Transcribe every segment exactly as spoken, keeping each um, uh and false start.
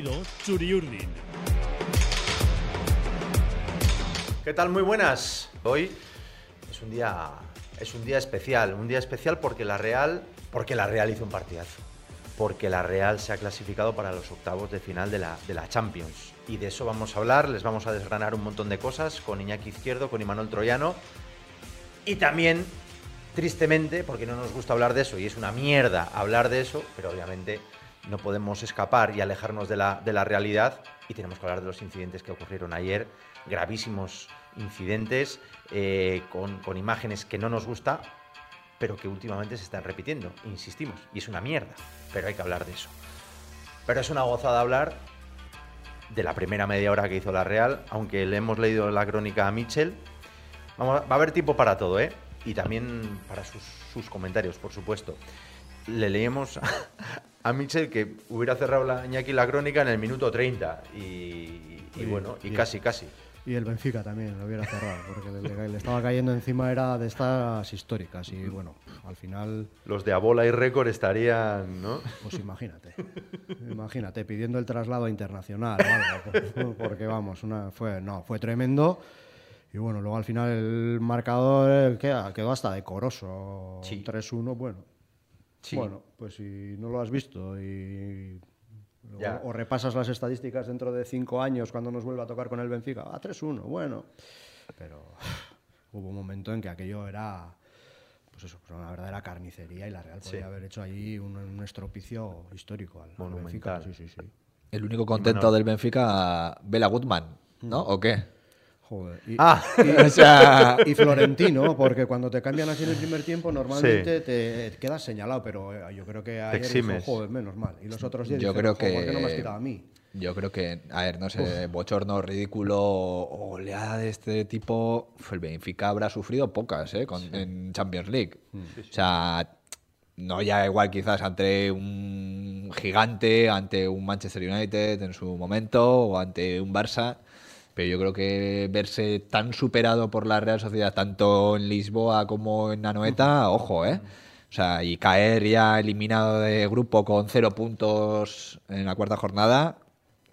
partido Churiurdin. ¿Qué tal? Muy buenas. Hoy es un día, es un día especial, un día especial porque la Real, porque la Real hizo un partidazo, porque la Real se ha clasificado para los octavos de final de la, de la Champions. Y de eso vamos a hablar, les vamos a desgranar un montón de cosas con Iñaki Izquierdo, con Imanol Troyano y también, tristemente, porque no nos gusta hablar de eso y es una mierda hablar de eso, pero obviamente no podemos escapar y alejarnos de la, de la realidad y tenemos que hablar de los incidentes que ocurrieron ayer, gravísimos incidentes eh, con, con imágenes que no nos gusta, pero que últimamente se están repitiendo, insistimos, y es una mierda, pero hay que hablar de eso. Pero es una gozada hablar de la primera media hora que hizo la Real, aunque le hemos leído la crónica a Mitchell. Vamos, va a haber tiempo para todo, ¿eh? Y también para sus, sus comentarios, por supuesto. Le leemos a, a Mitchell que hubiera cerrado la Iñaki la crónica en el minuto treinta y, y, y bueno, y, y casi, casi. Y el Benfica también lo hubiera cerrado, porque le, le estaba cayendo encima, era de estas históricas. Y bueno, al final... Los de Abola y Récord estarían, ¿no? Pues imagínate, imagínate, pidiendo el traslado internacional o algo, porque vamos, una, fue, no, fue tremendo. Y bueno, luego al final el marcador queda, quedó hasta decoroso, sí. tres uno, bueno. Sí. Bueno, pues si no lo has visto y... O, o repasas las estadísticas dentro de cinco años cuando nos vuelva a tocar con el Benfica. Ah, tres uno, bueno. Pero hubo un momento en que aquello era, pues eso, pues una verdadera carnicería y la Real podría sí. haber hecho allí un, un estropicio histórico al, al Benfica. Sí, sí, sí. El único contento Imanol. Del Benfica, Bela Goodman, ¿no? ¿O qué? Joder. Y, ah. y, o sea, y Florentino, porque cuando te cambian así en el primer tiempo, normalmente sí. te, te quedas señalado, pero yo creo que ayer dijo, joder, menos mal. Y los otros días yo dijeron, creo que, ¿por qué no me has quitado a mí? Yo creo que, a ver, no sé, Uf. bochorno, ridículo, oleada de este tipo, el Benfica habrá sufrido pocas ¿eh? Con, sí. en Champions League. Sí, sí. O sea, no ya igual quizás ante un gigante, ante un Manchester United en su momento, o ante un Barça... Pero yo creo que verse tan superado por la Real Sociedad, tanto en Lisboa como en Anoeta, ojo, ¿eh? O sea, y caer ya eliminado de grupo con cero puntos en la cuarta jornada,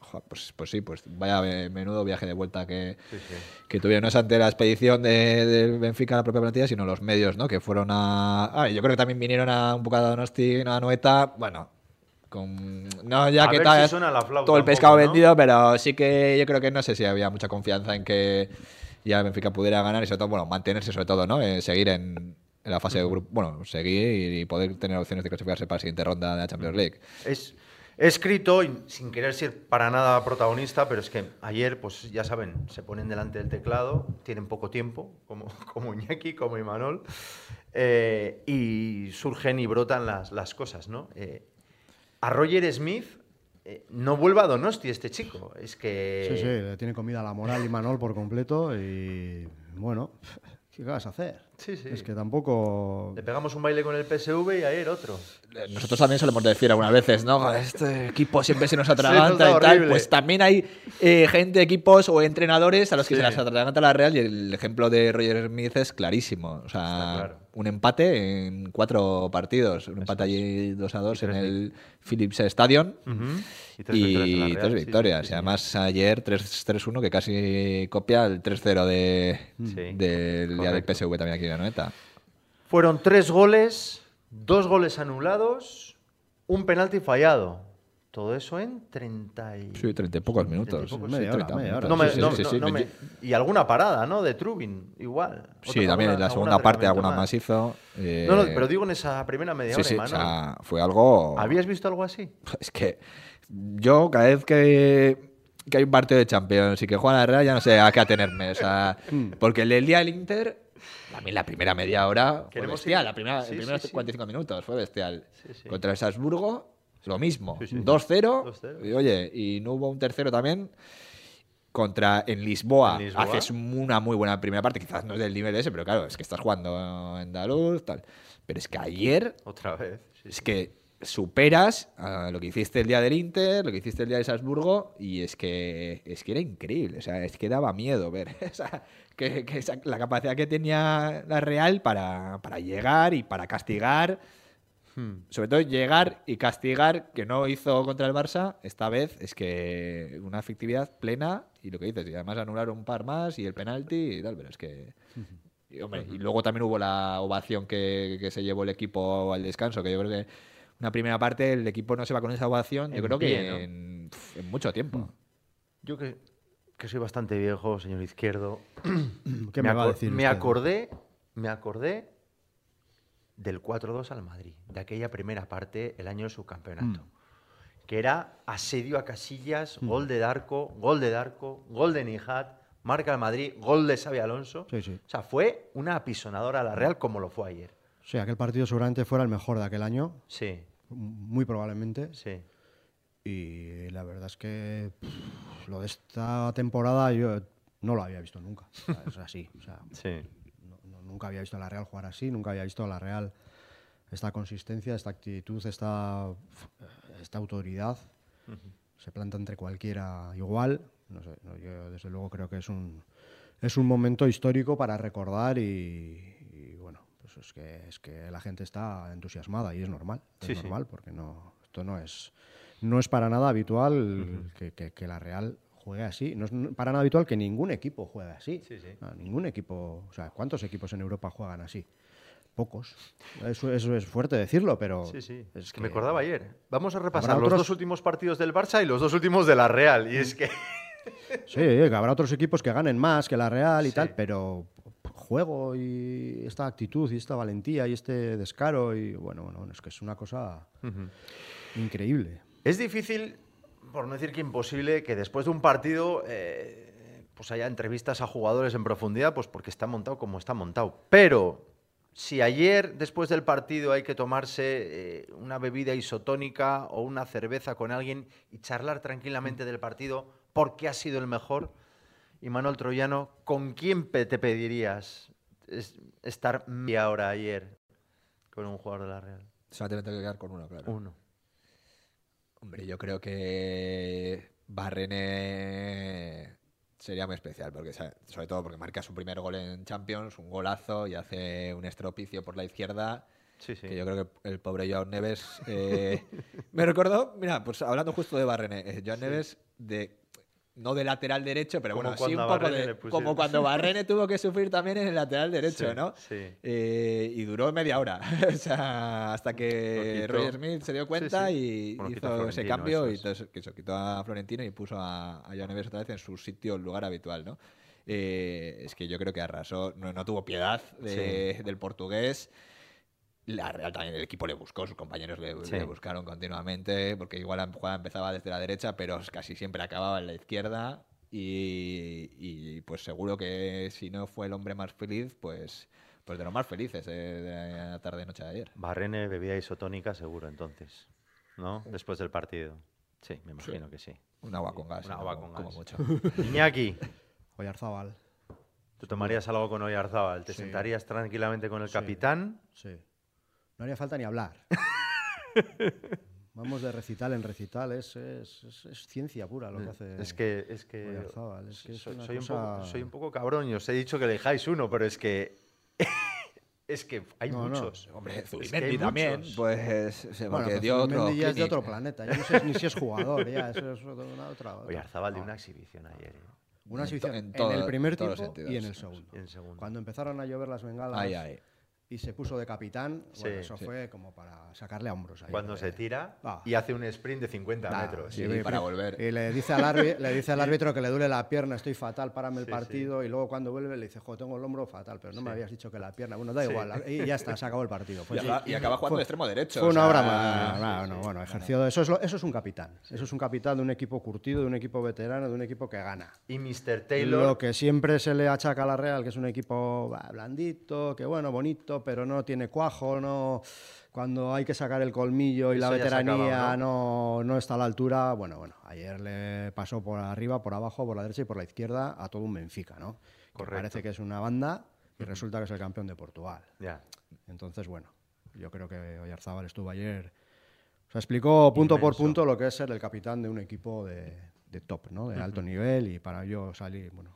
ojo, pues, pues sí, pues vaya menudo viaje de vuelta que, sí, sí. que tuvieron. No es ante la expedición de, de Benfica, la propia plantilla, sino los medios, ¿no? Que fueron a... Ah, yo creo que también vinieron a un poco a Donosti, a Anoeta, bueno... Con... No, ya a que tal, si todo el pescado poco, ¿no? vendido, pero sí que yo creo que no sé si había mucha confianza en que ya Benfica pudiera ganar y sobre todo, bueno, mantenerse sobre todo, ¿no? Eh, seguir en, en la fase de grupo, bueno, seguir y poder tener opciones de clasificarse para la siguiente ronda de la Champions League. Es he escrito, sin querer ser para nada protagonista, pero es que ayer, pues ya saben, se ponen delante del teclado, tienen poco tiempo, como, como Iñaki, como Imanol, eh, y surgen y brotan las, las cosas, ¿no? Eh, A Roger Smith eh, no vuelva a Donosti este chico. Es que... Sí, sí, le tiene comida a la moral Imanol por completo y bueno, ¿qué vas a hacer? Sí, sí. Es que tampoco... Le pegamos un baile con el P S V y ayer otro. Nosotros también solemos decir algunas veces, ¿no? Este equipo siempre se nos atraganta sí, nos y tal. Pues también hay eh, gente, equipos o entrenadores a los que sí. se les atraganta la Real y el ejemplo de Roger Smith es clarísimo. O sea... Claro. Un empate en cuatro partidos. Un empate allí dos a dos en el Philips Stadium. Uh-huh. Y tres victorias. Y Real, tres victorias. Sí, sí, y además sí. ayer tres uno, que casi copia el tres cero de, sí, del correcto. Día del P S V también aquí en la Anoeta. Fueron tres goles, dos goles anulados, un penalti fallado. Todo eso en treinta y... Sí, treinta y pocos minutos. Y alguna parada, ¿no? De Trubin, igual. Otra sí, también en la segunda parte alguna más hizo. Eh... No, no, pero digo en esa primera media hora, sí, sí, o sea, fue algo... ¿Habías visto algo así? Es que yo cada vez que, que hay un partido de Champions y que juega la Real ya no sé a qué atenerme. O sea, porque el día del Inter... A mí la primera media hora fue bestial. La primera, sí, los primeros sí, cuarenta y cinco sí. minutos fue bestial. Sí, sí. Contra el Salzburgo... Lo mismo, sí, sí. dos cero, y oye, y no hubo un tercero también contra en Lisboa. en Lisboa. Haces una muy buena primera parte, quizás no es del nivel ese, pero claro, es que estás jugando en Andaluz, tal. Pero es que ayer, otra vez, sí, es sí. que superas a lo que hiciste el día del Inter, lo que hiciste el día de Salzburgo, y es que es que era increíble, o sea, es que daba miedo ver esa, que, que esa, la capacidad que tenía la Real para, para llegar y para castigar. Hmm. Sobre todo llegar y castigar, que no hizo contra el Barça, esta vez es que una efectividad plena y lo que dices, y además anular un par más y el penalti y tal, pero es que... Y, hombre, y luego también hubo la ovación que, que se llevó el equipo al descanso, que yo creo que una primera parte el equipo no se va con esa ovación, yo en creo pie, que ¿no? en, en mucho tiempo. Yo que, que soy bastante viejo, señor Izquierdo, ¿qué me, me va a decir me acordé, me acordé del cuatro dos al Madrid, de aquella primera parte, el año de su campeonato, mm. que era asedio a casillas, mm. gol de Darko, gol de Darko, gol de Nihat, marca al Madrid, gol de Xabi Alonso. Sí, sí. O sea, fue una apisonadora a la Real como lo fue ayer. Sí, aquel partido seguramente fuera el mejor de aquel año. Sí. Muy probablemente. Sí. Y la verdad es que pff, lo de esta temporada yo no lo había visto nunca. O sea, sí. O sea, sí. Nunca había visto a la Real jugar así, nunca había visto a la Real esta consistencia, esta actitud, esta, esta autoridad. Uh-huh. Se planta entre cualquiera igual. No sé, no, yo desde luego creo que es un, es un momento histórico para recordar y, y bueno, pues es que, es que la gente está entusiasmada y es normal. Sí, es normal sí. porque no, esto no es, no es para nada habitual uh-huh. que, que, que la Real... juega así. No es para nada habitual que ningún equipo juegue así. Sí, sí. No, ningún equipo... O sea, ¿cuántos equipos en Europa juegan así? Pocos. Eso, eso es fuerte decirlo, pero... Sí, sí. Es que me acordaba ayer. Vamos a repasar los otros... dos últimos partidos del Barça y los dos últimos de la Real. Y es que... Sí, que habrá otros equipos que ganen más que la Real y sí. tal, pero juego y esta actitud y esta valentía y este descaro y... Bueno, bueno, es que es una cosa uh-huh. increíble. Es difícil... por no decir que imposible, que después de un partido eh, pues haya entrevistas a jugadores en profundidad, pues porque está montado como está montado. Pero si ayer, después del partido, hay que tomarse eh, una bebida isotónica o una cerveza con alguien y charlar tranquilamente del partido, porque ha sido el mejor, Imanol Troyano, ¿con quién te pedirías estar media hora ayer con un jugador de la Real? Se va a tener que quedar con uno, claro. Uno. Hombre, yo creo que Barrene sería muy especial, porque sobre todo porque marca su primer gol en Champions, un golazo y hace un estropicio por la izquierda. Sí, sí. Que yo creo que el pobre Joao Neves... Eh, me recordó, mira, pues hablando justo de Barrene, eh, Joao sí. Neves de... No de lateral derecho, pero como bueno, sí un poco de, como cuando Barrene tuvo que sufrir también en el lateral derecho, sí, ¿no? Sí. Eh, y duró media hora, o sea, hasta que Roger Smith se dio cuenta sí, sí. y bueno, hizo ese cambio es. y entonces, que eso, quitó a Florentino y puso a, a Joao Neves otra vez en su sitio, lugar habitual, ¿no? Eh, es que yo creo que arrasó, no, no tuvo piedad de, sí. del portugués. La Real también, el equipo le buscó, sus compañeros le, sí. le buscaron continuamente, porque igual la jugada empezaba desde la derecha, pero casi siempre acababa en la izquierda. Y, y pues seguro que si no fue el hombre más feliz, pues, pues de los más felices eh, de la tarde-noche de ayer. Barrene, bebida isotónica seguro, entonces, ¿no? Después del partido. Sí, me imagino sí. que sí. Un agua con gas. Un agua como, con gas. Mucho. Iñaki. Oyarzábal. ¿Tú tomarías algo con Oyarzábal? ¿Te sí. sentarías tranquilamente con el sí. capitán? Sí. No haría falta ni hablar. Vamos de recital en recital, es, es, es, es ciencia pura lo que hace. Es que, es que, es que es soy, soy, cosa... un poco, soy un poco cabrón y os he dicho que elijáis uno, pero es que es que hay no, muchos. No. Hombre, Zubimendi también, muchos. Pues se bueno, pues, dio otro. Ya es de otro planeta, ya no sé ni si es jugador, ya eso es una otra. Oye, Oyarzábal de una exhibición ayer. ¿No? Una en exhibición en, todo, en el primer tiempo y en el segundo. En segundo. Cuando empezaron a llover las bengalas. Ay, ay. Y se puso de capitán, bueno, sí, eso sí. fue como para sacarle a hombros. Ahí, Cuando eh, se tira ah. y hace un sprint de cincuenta nah, metros. Sí, y, para volver. Y le dice, al árbitro, le dice al árbitro que le duele la pierna, estoy fatal, párame el sí, partido. Sí. Y luego cuando vuelve le dice, jo, tengo el hombro fatal, pero no sí. me habías dicho que la pierna. Bueno, da sí. igual, y ya está, se acabó el partido. Pues, y, sí. y acaba jugando fue, de extremo derecho. Fue una obra más. No, no, no, bueno, ejerció eso es lo, eso es un capitán. Sí. Eso es un capitán de un equipo curtido, de un equipo veterano, de un equipo que gana. Y mister Taylor... Lo que siempre se le achaca a la Real, que es un equipo bah, blandito, que bueno, bonito, pero no tiene cuajo, no cuando hay que sacar el colmillo y eso la veteranía acaba, ¿no? No, no está a la altura. Bueno, bueno, ayer le pasó por arriba, por abajo, por la derecha y por la izquierda a todo un Benfica, ¿no? Correcto. Que parece que es una banda y resulta que es el campeón de Portugal. Yeah. Entonces, bueno, yo creo que Oyarzábal estuvo ayer... O sea, explicó punto Inmenso. por punto lo que es ser el capitán de un equipo de, de top, ¿no? De alto uh-huh. nivel y para ello salí... Bueno,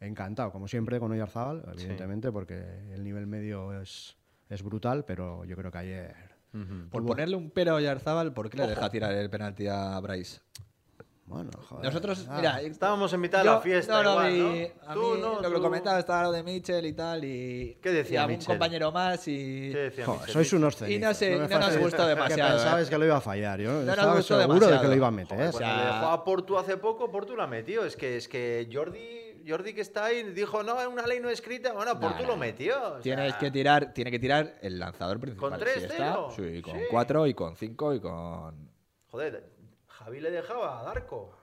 encantado, como siempre, con Oyarzábal, evidentemente, sí. porque el nivel medio es, es brutal, pero yo creo que ayer Uh-huh. Por ponerle un pero a Oyarzábal, ¿por qué le deja tirar el penalti a Brais? Bueno, joder. Nosotros, ah, mira, estábamos en mitad yo, de la fiesta. No, no, igual, ¿no? A mí, tú, no, lo que comentaba estaba lo de Mitchell y tal. Y, ¿qué decía Mitchell? Un compañero más. Y... ¿Qué decía joder, Mitchell? Sois unos cenicos. Y no, sé, no, no nos gustó demasiado. Sabes que lo iba a fallar. Yo no estaba nos gustó seguro demasiado de que lo iba a meter. Joder, o sea... Le dejó a Portu hace poco, Portu la metió. Es que, es que Jordi. Jordi que está ahí dijo, no, es una ley no escrita. Bueno, Portu nah, lo metió. O sea... Tienes que tirar, tiene que tirar el lanzador principal. ¿Con tres, cero? Sí, con cuatro y con cinco y con... Joder, Javi le dejaba a Darko.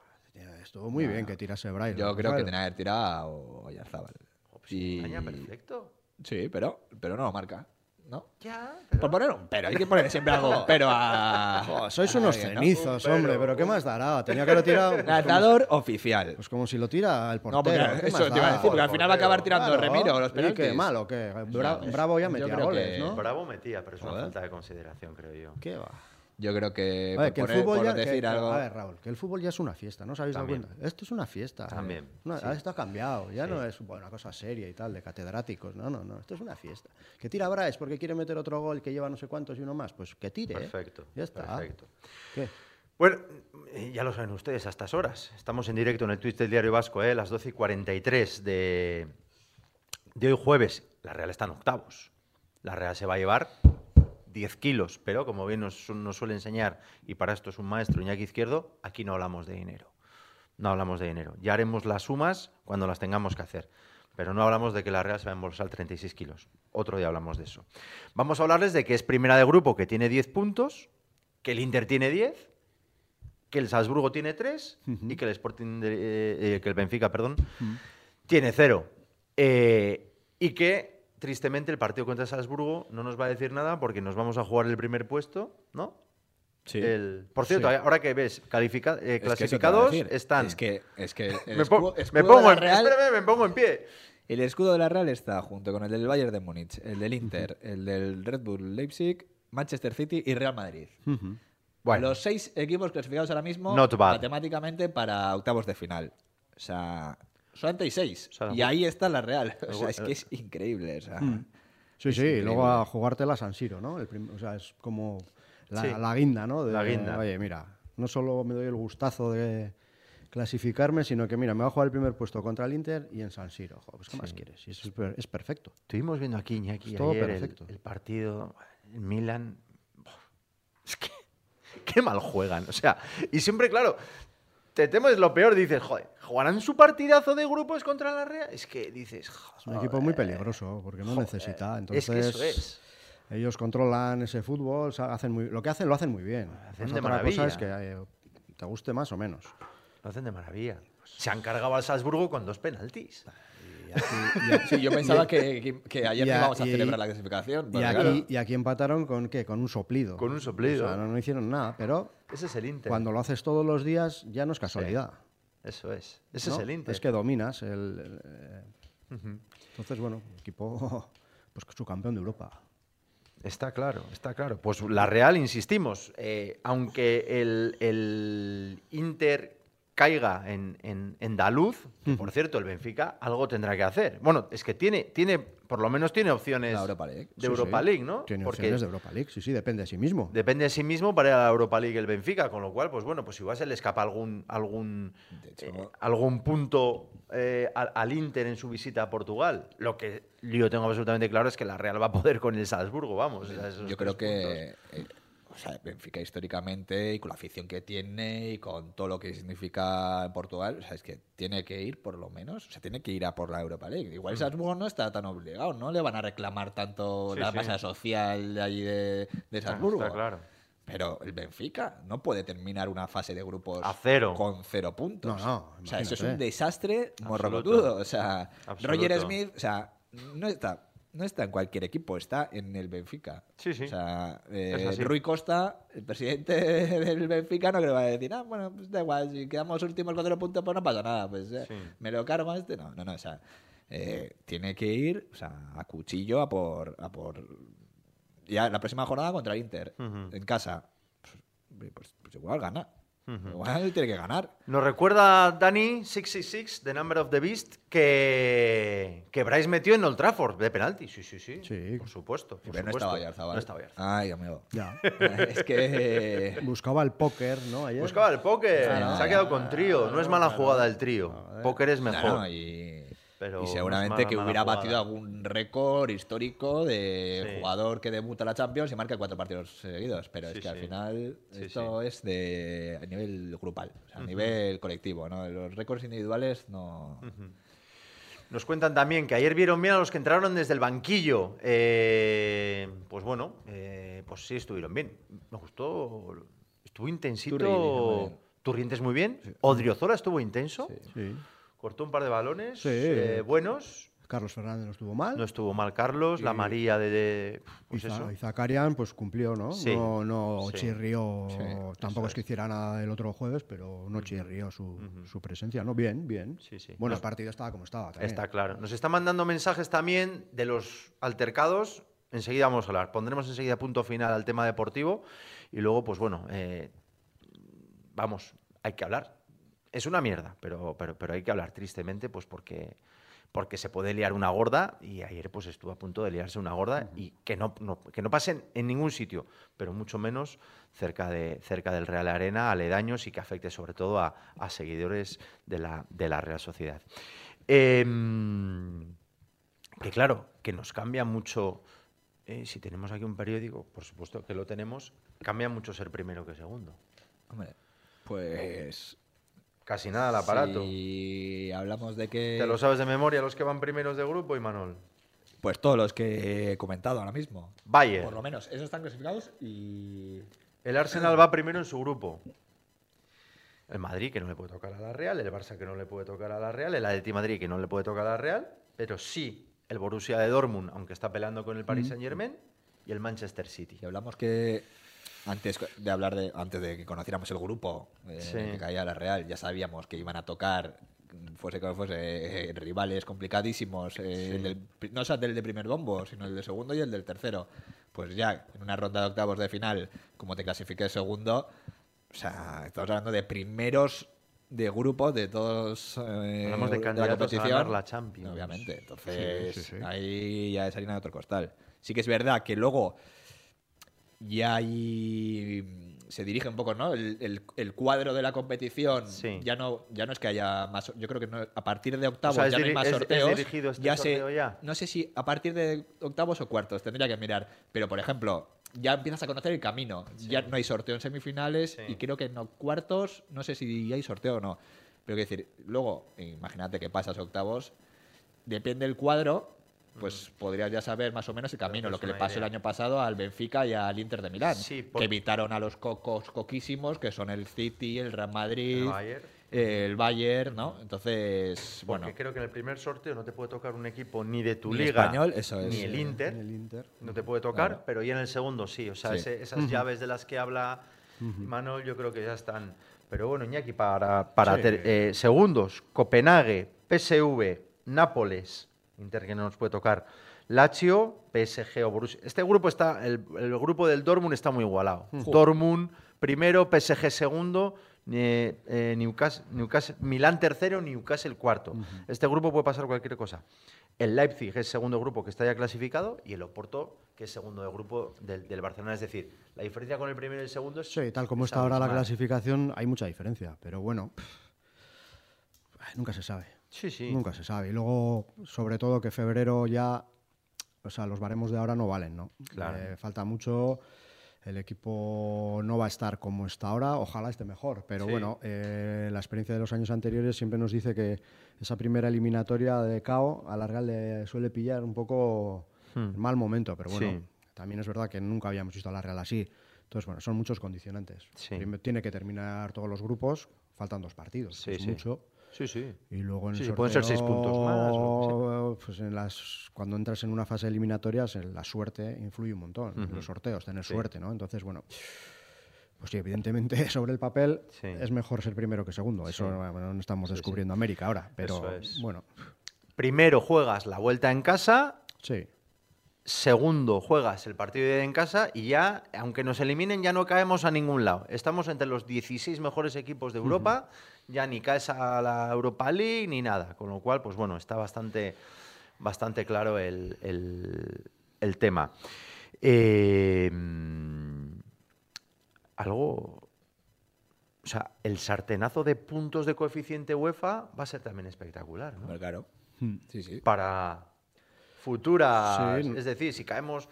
Estuvo muy nah, bien que tirase Brais. Yo creo claro. que tenía que tirar a Oyarzábal. Oh, pues y... perfecto. Sí, pero, pero no lo marca. ¿No? Ya, pero... Por poner un pero, hay que poner siempre algo pero a... Joder, sois unos Ay, cenizos, no, un hombre, pero ¿qué más dará? Tenía que lo tirar... Lanzador pues oficial. Pues como si lo tira el portero. No, porque eso te iba a decir, porque al final va a acabar tirando claro, Remiro los penaltis. Qué malo, que Bra Bravo ya metía goles, que... ¿no? Bravo metía, pero es una falta de consideración, creo yo. ¿Qué va? Yo creo que... A ver, que el poner, fútbol ya, decir que, algo... a ver, Raúl, que el fútbol ya es una fiesta, ¿no? ¿Sabéis También. Dado cuenta? Esto es una fiesta. También. Una, sí. Esto ha cambiado. Ya sí. no es bueno, una cosa seria y tal, de catedráticos. No, no, no. Esto es una fiesta. Que tira Brais porque quiere meter otro gol que lleva no sé cuántos y uno más. Pues que tire. Perfecto. Ya está. Perfecto. ¿Qué? Bueno, ya lo saben ustedes a estas horas. Estamos en directo en el Twitch del Diario Vasco, ¿eh? Las doce y cuarenta y tres de, de hoy jueves. La Real está en octavos. La Real se va a llevar... diez kilos, pero como bien nos, nos suele enseñar, y para esto es un maestro, Iñaki Izquierdo, aquí no hablamos de dinero. No hablamos de dinero. Ya haremos las sumas cuando las tengamos que hacer. Pero no hablamos de que la Real se va a embolsar treinta y seis kilos. Otro día hablamos de eso. Vamos a hablarles de que es primera de grupo, que tiene diez puntos, que el Inter tiene diez, que el Salzburgo tiene tres, uh-huh. y que el Sporting de, eh, que el Benfica, perdón, uh-huh. tiene cero. Eh, y que... Tristemente, el partido contra Salzburgo no nos va a decir nada porque nos vamos a jugar el primer puesto, ¿no? Sí. El, por cierto, sí. ahora que ves, califica, eh, es clasificados que están... Es que, es que el me, escudo, me, pongo en, Real, espérame, me pongo en pie. El escudo de la Real está junto con el del Bayern de Múnich, el del Inter, uh-huh. el del Red Bull Leipzig, Manchester City y Real Madrid. Uh-huh. Bueno. Los seis equipos clasificados ahora mismo matemáticamente para octavos de final. O sea... Son seis y ahí está la Real. O sea, es que es increíble. O sea, mm. Sí, es sí, increíble. Y luego a jugártela San Siro, ¿no? El prim... O sea, es como la, sí. la guinda, ¿no? De, la guinda. Oye, mira, no solo me doy el gustazo de clasificarme, sino que, mira, me va a jugar el primer puesto contra el Inter y en San Siro. Joder, pues, ¿qué sí. más quieres? Y eso es, per... es perfecto. Estuvimos viendo aquí, Iñaki, todo ayer perfecto. El, el partido, el Milán. Es que, qué mal juegan. O sea, y siempre, claro. Te temes lo peor, dices, joder, ¿jugarán su partidazo de grupos contra la Real? Es que dices, joder. Es un equipo muy peligroso, porque no joder, necesita. Entonces, es que eso es. Ellos controlan ese fútbol, hacen muy, lo que hacen lo hacen muy bien. Lo hacen de maravilla. Otra cosa es que te guste más o menos. Lo hacen de maravilla. Se han cargado al Salzburgo con dos penaltis. Y aquí, y aquí, sí, yo pensaba que, que ayer no íbamos a celebrar la clasificación. Y aquí, claro. y aquí empataron con ¿qué? Con un soplido. Con un soplido. O sea, no, no hicieron nada, pero ese es el Inter. Cuando lo haces todos los días ya no es casualidad. Sí, eso es. Ese ¿no? es el Inter. Es que dominas. El, el, eh. uh-huh. Entonces, bueno, el equipo pues, subcampeón de Europa. Está claro, está claro. Pues la Real, insistimos, eh, aunque el, el Inter... caiga en, en, en Daluz, que, por cierto, el Benfica algo tendrá que hacer. Bueno, es que tiene, tiene por lo menos tiene opciones Europa League. de sí, Europa sí. League, ¿no? Tiene Porque opciones de Europa League, sí, sí, depende de sí mismo. Depende de sí mismo para ir a la Europa League el Benfica, con lo cual, pues bueno, pues igual se le escapa algún, algún, hecho, eh, algún punto eh, al, al Inter en su visita a Portugal. Lo que yo tengo absolutamente claro es que la Real va a poder con el Salzburgo, vamos. Sí, esos yo creo que... Puntos. O sea, Benfica históricamente y con la afición que tiene y con todo lo que significa Portugal, o sea, es que tiene que ir por lo menos, o sea, tiene que ir a por la Europa League. Igual mm. Salzburgo no está tan obligado, no le van a reclamar tanto sí, la sí. masa social de allí de, de Salzburgo. Ah, está claro. Pero el Benfica no puede terminar una fase de grupos a cero. con cero puntos. No, no, imagínate. O sea, eso es un desastre morrocotudo. O sea, Absoluto. Roger Smith, o sea, no está... No está en cualquier equipo, está en el Benfica. Sí, sí. O sea, eh, Rui Costa, el presidente del Benfica, no creo que va a decir, ah, bueno, pues da igual, si quedamos últimos cuatro puntos, pues no pasa nada, pues eh, sí. me lo cargo a este. No, no, no, o sea, eh, tiene que ir o sea, a cuchillo a por, a por. Ya la próxima jornada contra el Inter, uh-huh. en casa. Pues, pues, pues igual gana. Uh-huh. Igual tiene que ganar. Nos recuerda Dani seiscientos sesenta y seis, The Number of the Beast, que, que Brais metió en Old Trafford de penalti. Sí, sí, sí. sí. Por supuesto. Por supuesto. No estaba Oyarzábal. No estaba Oyarzábal. Ay, amigo. Ya. Es que. Buscaba el póker, ¿no? Ayer. Buscaba el póker. Ah, no, Se ha quedado con trío. No es mala jugada el trío. Póker es mejor. No, no, y... Pero y seguramente mala, que hubiera batido algún récord histórico de sí. jugador que debuta la Champions y marca cuatro partidos seguidos. Pero sí, es que sí. al final sí, esto sí. es de, a nivel grupal, o sea, a uh-huh. nivel colectivo, ¿no? Los récords individuales no... Uh-huh. Nos cuentan también que ayer vieron bien a los que entraron desde el banquillo. Eh, pues bueno, eh, pues sí estuvieron bien. Me gustó, estuvo intensito. Turri, Turrientes muy bien. Sí. Odriozola estuvo intenso. Sí. sí. Cortó un par de balones sí. eh, buenos. Carlos Fernández no estuvo mal. No estuvo mal Carlos. Y... La María de... de pues y Zakarian pues cumplió, ¿no? Sí. No, no sí. chirrió. Sí. Tampoco es que hiciera nada el otro jueves, pero no uh-huh. chirrió su, uh-huh. su presencia. No, bien, bien. Sí, sí. Bueno, no. el partido estaba como estaba. También. Está claro. Nos están mandando mensajes también de los altercados. Enseguida vamos a hablar. Pondremos enseguida punto final al tema deportivo. Y luego, pues bueno, eh, vamos, hay que hablar. Es una mierda, pero, pero, pero hay que hablar tristemente, pues porque, porque se puede liar una gorda, y ayer pues estuvo a punto de liarse una gorda, uh-huh. y que no, no, que no pasen en ningún sitio, pero mucho menos cerca, de, cerca del Real Arena, aledaños, y que afecte sobre todo a, a seguidores de la, de la Real Sociedad. Eh, que claro, que nos cambia mucho... Eh, si tenemos aquí un periódico, por supuesto que lo tenemos, cambia mucho ser primero que segundo. Hombre, pues... Casi nada el aparato. Y si hablamos de que... ¿Te lo sabes de memoria los que van primeros de grupo, Imanol? Pues todos los que he comentado ahora mismo. Bayern. Por lo menos, esos están clasificados y... El Arsenal va primero en su grupo. El Madrid, que no le puede tocar a la Real. El Barça, que no le puede tocar a la Real. El Atleti Madrid, que no le puede tocar a la Real. Pero sí, el Borussia de Dortmund, aunque está peleando con el Paris Saint-Germain. Mm. Y el Manchester City. Y hablamos que... Antes de hablar de, antes de que conociéramos el grupo eh, sí. que caía la Real, ya sabíamos que iban a tocar, fuese como fuese, eh, rivales complicadísimos, eh, sí. el del, no solo el de primer bombo, sino el de segundo y el del tercero. Pues ya, en una ronda de octavos de final, como te clasifiqué segundo, o sea, estamos hablando de primeros de grupos de todos eh, hablamos de candidatos de la competición, a ganar la Champions. Obviamente, entonces sí, sí, sí. ahí ya es harina de otro costal. Sí que es verdad que luego... Y ahí se dirige un poco, ¿no? El, el, el cuadro de la competición sí. ya no ya no es que haya más. Yo creo que no, a partir de octavos, o sea, ya no hay más sorteos. Es, es dirigido este ya sorteo se, ya. No sé si a partir de octavos o cuartos tendría que mirar. Pero por ejemplo, ya empiezas a conocer el camino. Sí. Ya no hay sorteo en semifinales sí. y creo que en los cuartos no sé si hay sorteo o no. Pero quiero decir, luego imagínate que pasas octavos, depende del cuadro. Pues mm. podrías ya saber más o menos el camino, lo que le pasó idea. el año pasado al Benfica y al Inter de Milán, sí, por... que evitaron a los cocos coquísimos, que son el City, el Real Madrid, el Bayern, eh, el Bayern ¿no? Entonces, bueno. Porque creo que en el primer sorteo no te puede tocar un equipo ni de tu ni liga, español, eso es, ni el Inter, ni el Inter, no te puede tocar, claro. pero ya en el segundo sí, o sea, sí. Ese, esas uh-huh. llaves de las que habla uh-huh. Manuel yo creo que ya están. Pero bueno, Iñaki, para, para sí. ter, eh, segundos, Copenhague, P S V, Nápoles... Inter que no nos puede tocar, Lazio, P S G o Borussia. Este grupo está, el, el grupo del Dortmund está muy igualado. Mm. Dortmund primero, P S G segundo, eh, eh, Newcastle, Newcastle, Milán tercero, Newcastle cuarto. Mm-hmm. Este grupo puede pasar cualquier cosa. El Leipzig es segundo grupo que está ya clasificado y el Oporto que es segundo de grupo del, del Barcelona. Es decir, la diferencia con el primero y el segundo es... Sí, tal como está ahora la mal. clasificación hay mucha diferencia, pero bueno, pff, nunca se sabe. Sí, sí. Nunca se sabe. Y luego, sobre todo, que febrero ya... O sea, los baremos de ahora no valen, ¿no? Claro. Eh, falta mucho. El equipo no va a estar como está ahora. Ojalá esté mejor. Pero sí. bueno, eh, la experiencia de los años anteriores siempre nos dice que esa primera eliminatoria de C A O a la Real le suele pillar un poco hmm. mal momento. Pero bueno, sí. también es verdad que nunca habíamos visto a la Real así. Entonces, bueno, son muchos condicionantes. Sí. Tiene que terminar todos los grupos. Faltan dos partidos. Sí, es sí. mucho. Sí, sí. Y luego en sí, el sorteo, pueden ser seis puntos más. O, sí. pues en las, cuando entras en una fase eliminatoria, la suerte influye un montón. Uh-huh. En los sorteos, tener sí. suerte, ¿no? Entonces, bueno, pues sí, evidentemente sobre el papel sí. es mejor ser primero que segundo. Sí. Eso bueno, no estamos sí, descubriendo sí. América ahora, pero es. bueno. Primero juegas la vuelta en casa. Sí. Segundo, juegas el partido en casa y ya, aunque nos eliminen, ya no caemos a ningún lado. Estamos entre los dieciséis mejores equipos de Europa, uh-huh. ya ni caes a la Europa League ni nada. Con lo cual, pues bueno, está bastante, bastante claro el, el, el tema. Eh, algo... O sea, el sartenazo de puntos de coeficiente UEFA va a ser también espectacular, ¿no? Claro. Sí, sí. Para... futuras, sí. Es decir, si caemos,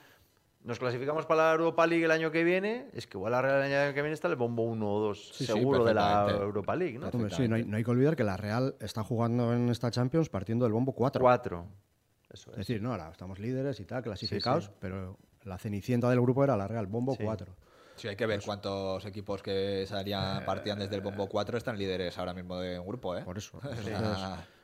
nos clasificamos para la Europa League el año que viene, es que igual la Real el año que viene está el bombo uno o dos sí, seguro sí, de la Europa League, ¿no? Hombre, sí, no hay, no hay que olvidar que la Real está jugando en esta Champions partiendo del bombo cuatro. cuatro. Eso es. Es decir, no, ahora estamos líderes y tal, clasificados, sí, sí. pero la cenicienta del grupo era la Real, bombo sí. cuatro. Sí, hay que ver pues, cuántos equipos que salían, eh, partían desde el bombo cuatro están líderes ahora mismo de un grupo, ¿eh? Por eso. Sí.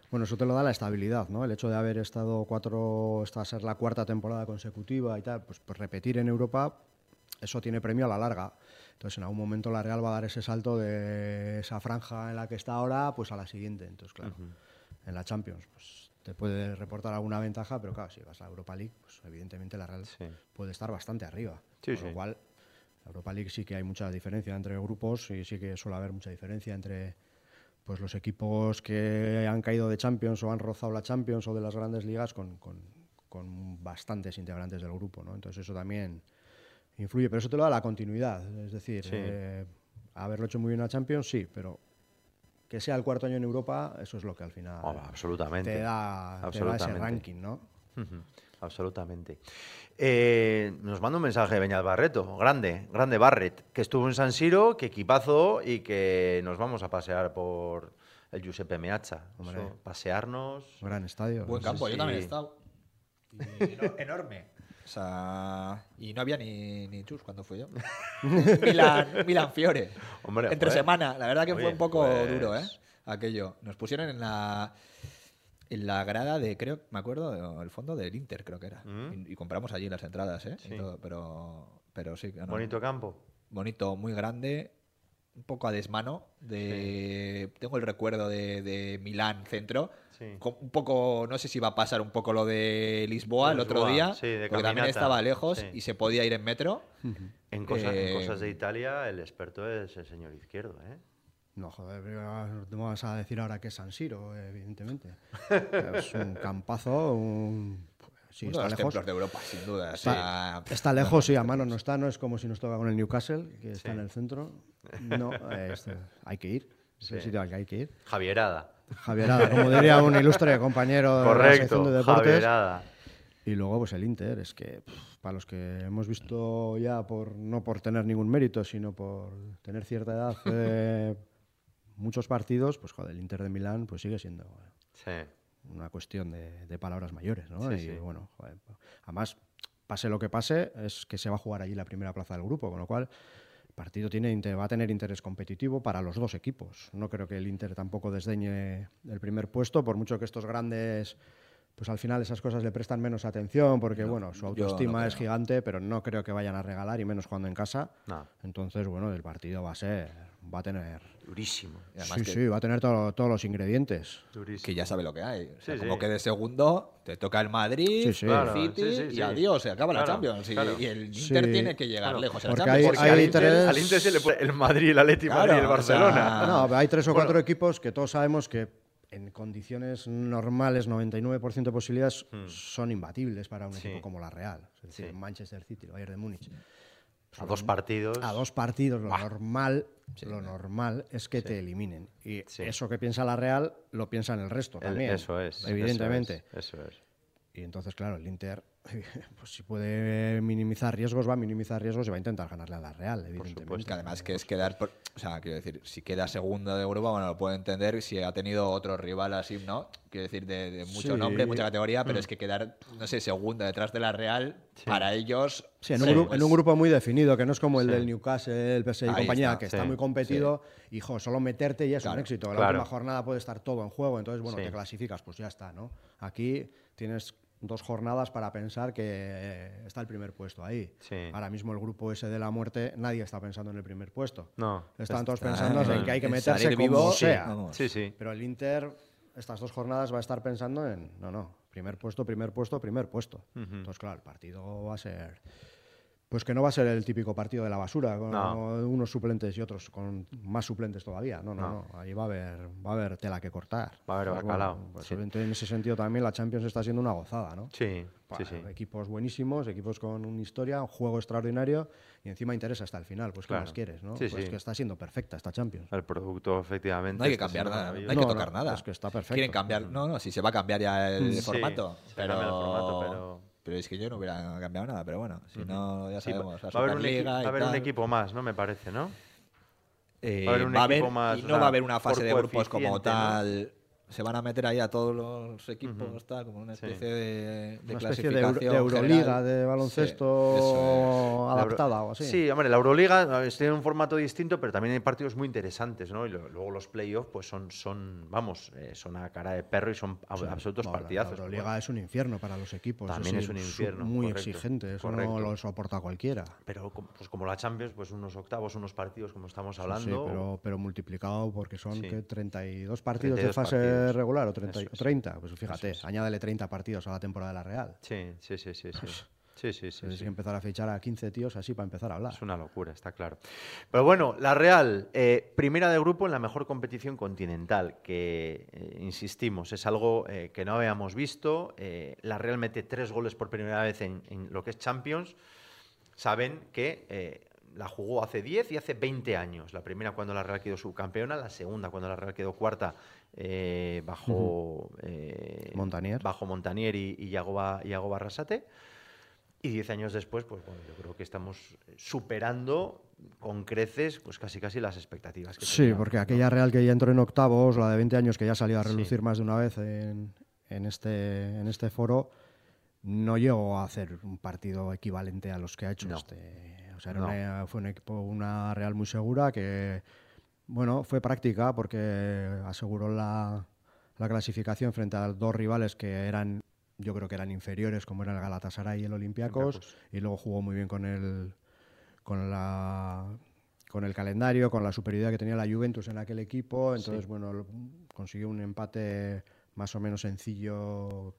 Bueno, eso te lo da la estabilidad, ¿no? El hecho de haber estado cuatro, esta va a ser la cuarta temporada consecutiva y tal, pues, pues repetir en Europa, eso tiene premio a la larga. Entonces, en algún momento la Real va a dar ese salto de esa franja en la que está ahora, pues a la siguiente. Entonces, claro, uh-huh. en la Champions, pues te puede reportar alguna ventaja, pero claro, si vas a Europa League, pues evidentemente la Real sí. puede estar bastante arriba. Sí, con sí. lo cual, la Europa League sí que hay mucha diferencia entre grupos y sí que suele haber mucha diferencia entre... pues los equipos que han caído de Champions o han rozado la Champions o de las grandes ligas con, con, con bastantes integrantes del grupo, ¿no? Entonces eso también influye, pero eso te lo da la continuidad. Es decir, sí. eh, haberlo hecho muy bien a Champions, sí, pero que sea el cuarto año en Europa, eso es lo que al final oh, absolutamente. Te, da, absolutamente. te da ese ranking, ¿no? Uh-huh. Absolutamente. Eh, nos manda un mensaje de Veñal Barreto, grande, grande Barret, que estuvo en San Siro, que equipazo y que nos vamos a pasear por el Giuseppe Meazza. Hombre, Eso, pasearnos. Gran estadio. Buen campo, sí. yo también he estado. Y enorme. O sea, y no había ni, ni chus cuando fui yo. Milán, Milán Fiore. Hombre, Entre joder. semana, la verdad que Oye, fue un poco pues... duro, ¿eh? Aquello. Nos pusieron en la... En la grada de, creo, me acuerdo, el fondo del Inter, creo que era. ¿Mm? Y, y compramos allí las entradas, ¿eh? Sí. Y todo, pero, pero sí. No, bonito campo. Bonito, muy grande, un poco a desmano. De, sí. Tengo el recuerdo de, de Milán Centro. Sí. Con, un poco, no sé si va a pasar un poco lo de Lisboa, Lisboa el otro día. Sí, de porque también estaba lejos sí. y se podía ir en metro. En cosas, eh, en cosas de Italia, el experto es el señor Izquierdo, ¿eh? No, joder, no te vas a decir ahora que es San Siro, evidentemente. Es un campazo, un... Sí, Uno está de los lejos. templos de Europa, sin duda. Está, sí. está lejos, no, sí, a mano no está, no es como si nos toca con el Newcastle, que sí. está en el centro. No, es, hay que ir, es sí. el sitio al que hay que ir. Javierada. Javierada, como diría un ilustre compañero Correcto, de la sección de deportes. Javierada. Y luego pues el Inter, es que pff, para los que hemos visto ya, por no por tener ningún mérito, sino por tener cierta edad... Eh, muchos partidos, pues joder, el Inter de Milán pues sigue siendo sí. una cuestión de, de palabras mayores, ¿no? Sí, y sí. bueno, joder, además, pase lo que pase, es que se va a jugar allí la primera plaza del grupo, con lo cual el partido tiene, va a tener interés competitivo para los dos equipos. No creo que el Inter tampoco desdeñe el primer puesto, por mucho que estos grandes, pues al final esas cosas le prestan menos atención, porque no, bueno, su autoestima no es gigante, pero no creo que vayan a regalar, y menos jugando en casa. No. Entonces, bueno, el partido va a ser... va a tener... Durísimo. Y además sí, que sí, va a tener todo, todos los ingredientes. Durísimo. Que ya sabe lo que hay. O sea, sí, como sí. que de segundo te toca el Madrid, sí, sí. el City sí, sí, sí, y adiós, se acaba claro, la Champions. Claro. Y, y el Inter sí. tiene que llegar claro. lejos. Porque, hay, porque hay al, Inter, tres... al Inter se le pone el Madrid, el Atleti claro, Madrid, el Barcelona. O sea, no, hay tres o cuatro bueno. equipos que todos sabemos que en condiciones normales, noventa y nueve por ciento de posibilidades hmm. son imbatibles para un sí. equipo como la Real. Es decir, sí. Manchester City, el Bayern de Múnich. A dos partidos. A dos partidos. Lo bah. normal sí, lo normal es que sí. te eliminen. Y sí. eso que piensa la Real lo piensa en el resto el, también. Eso es. Evidentemente. Eso es, eso es. Y entonces, claro, el Inter, pues si puede minimizar riesgos, va a minimizar riesgos y va a intentar ganarle a la Real, evidentemente. Por supuesto. Que además que es quedar... Por, o sea, quiero decir, si queda segunda de Europa, bueno, lo puedo entender. Si ha tenido otro rival así, ¿no? Quiero decir, de, de mucho sí. nombre, mucha categoría, pero mm. es que quedar, no sé, segunda detrás de la Real, sí. para ellos... Sí, en un, sí, grupo, pues, en un grupo muy definido, que no es como el sí. del Newcastle, el P S V y compañía, está, que sí, está muy competido. Sí. Hijo, solo meterte ya es claro, un éxito. La claro. última jornada puede estar todo en juego. Entonces, bueno, sí. te clasificas, pues ya está, ¿no? Aquí... tienes dos jornadas para pensar que eh, está el primer puesto ahí. Sí. Ahora mismo el grupo ese de la muerte, nadie está pensando en el primer puesto. No. Están todos está, pensando no, en que hay que meterse como vivo, sea. Sí, sí. Pero el Inter estas dos jornadas va a estar pensando en, no, no, primer puesto, primer puesto, primer puesto. Uh-huh. Entonces, claro, el partido va a ser... Pues que no va a ser el típico partido de la basura, con no. unos suplentes y otros con más suplentes todavía. No, no, no. no. Ahí va a haber, va a haber tela que cortar. Va a haber bacalao. Bueno, pues sí. En ese sentido también la Champions está siendo una gozada, ¿no? Sí, para sí, sí. Equipos buenísimos, equipos con una historia, un juego extraordinario y encima interesa hasta el final. Pues claro. ¿Qué más quieres, no? Sí, pues sí. que está siendo perfecta esta Champions. El producto, efectivamente. No hay que cambiar nada, no hay que tocar no, no, nada. Es que está perfecto. Quieren cambiar, no, no, si se va a cambiar ya el sí, formato, pero... el formato, pero... Pero es que yo no hubiera cambiado nada, pero bueno, si no, ya sabemos. Sí, va a haber, un, equi va haber un equipo más, ¿no? Me parece, ¿no? Eh, va a haber un va equipo haber, más. Y no o sea, va a haber una fase de grupos como tal. ¿No? Se van a meter ahí a todos los equipos, uh-huh. tal, como una especie sí. de, de una clasificación. Especie de, Euro, de Euroliga, de baloncesto sí, es. adaptada o así. Sí, hombre, la Euroliga tiene un formato distinto, pero también hay partidos muy interesantes, ¿no? Y lo, luego los playoffs, pues son, son, vamos, eh, son a cara de perro y son sí. absolutos no, partidazos. La Euroliga bueno. es un infierno para los equipos. También es, es un infierno. Muy correcto, exigente, eso correcto. No lo soporta cualquiera. Pero pues como la Champions, pues unos octavos, unos partidos, como estamos hablando. Sí, sí, pero, pero multiplicado porque son sí. ¿qué, treinta y dos partidos treinta y dos de fase partidos. regular o treinta, es. treinta, pues fíjate, es. añádale treinta partidos a la temporada de la Real. Sí, sí, sí, sí. sí. Sí, sí, sí. Tienes sí. que empezar a fichar a quince tíos así para empezar a hablar. Es una locura, está claro. Pero bueno, la Real, eh, primera de grupo en la mejor competición continental, que, eh, insistimos, es algo eh, que no habíamos visto. Eh, la Real mete tres goles por primera vez en, en lo que es Champions. Saben que... Eh, la jugó hace diez y hace veinte años. La primera cuando la Real quedó subcampeona, la segunda cuando la Real quedó cuarta eh, bajo, uh-huh. eh, Montanier. bajo Montanier y, y Yagoba Arrasate. Y diez años después, pues bueno, yo creo que estamos superando con creces pues casi casi las expectativas. Que sí, teníamos, porque aquella Real que ya entró en octavos, la de veinte años que ya salió a relucir sí. más de una vez en, en, este, en este foro, no llegó a hacer un partido equivalente a los que ha hecho no. este... O sea, era no. una, fue un equipo, una Real muy segura que, bueno, fue práctica porque aseguró la, la clasificación frente a dos rivales que eran, yo creo que eran inferiores, como eran el Galatasaray y el Olympiacos, Olympiacos. Y luego jugó muy bien con el, con, la, con el calendario, con la superioridad que tenía la Juventus en aquel equipo. Entonces, sí. bueno, consiguió un empate más o menos sencillo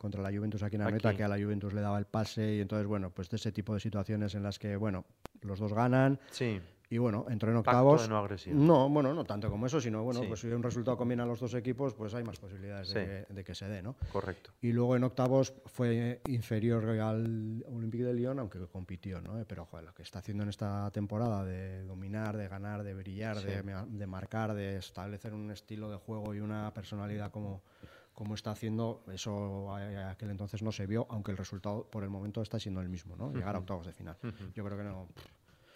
contra la Juventus aquí en la meta, que a la Juventus le daba el pase y entonces, bueno, pues de ese tipo de situaciones en las que, bueno, los dos ganan sí. y, bueno, entró en octavos. Pacto de no agresivo. No, bueno, no tanto como eso, sino, bueno, sí. pues si un resultado combina a los dos equipos, pues hay más posibilidades sí. de, de que se dé, ¿no? Correcto. Y luego en octavos fue inferior al Olympique de Lyon, aunque compitió, ¿no? Pero, joder, lo que está haciendo en esta temporada de dominar, de ganar, de brillar, sí. de, de marcar, de establecer un estilo de juego y una personalidad como... Como está haciendo, eso a aquel entonces no se vio, aunque el resultado por el momento está siendo el mismo, ¿no? Llegar a octavos de final. Yo creo que no,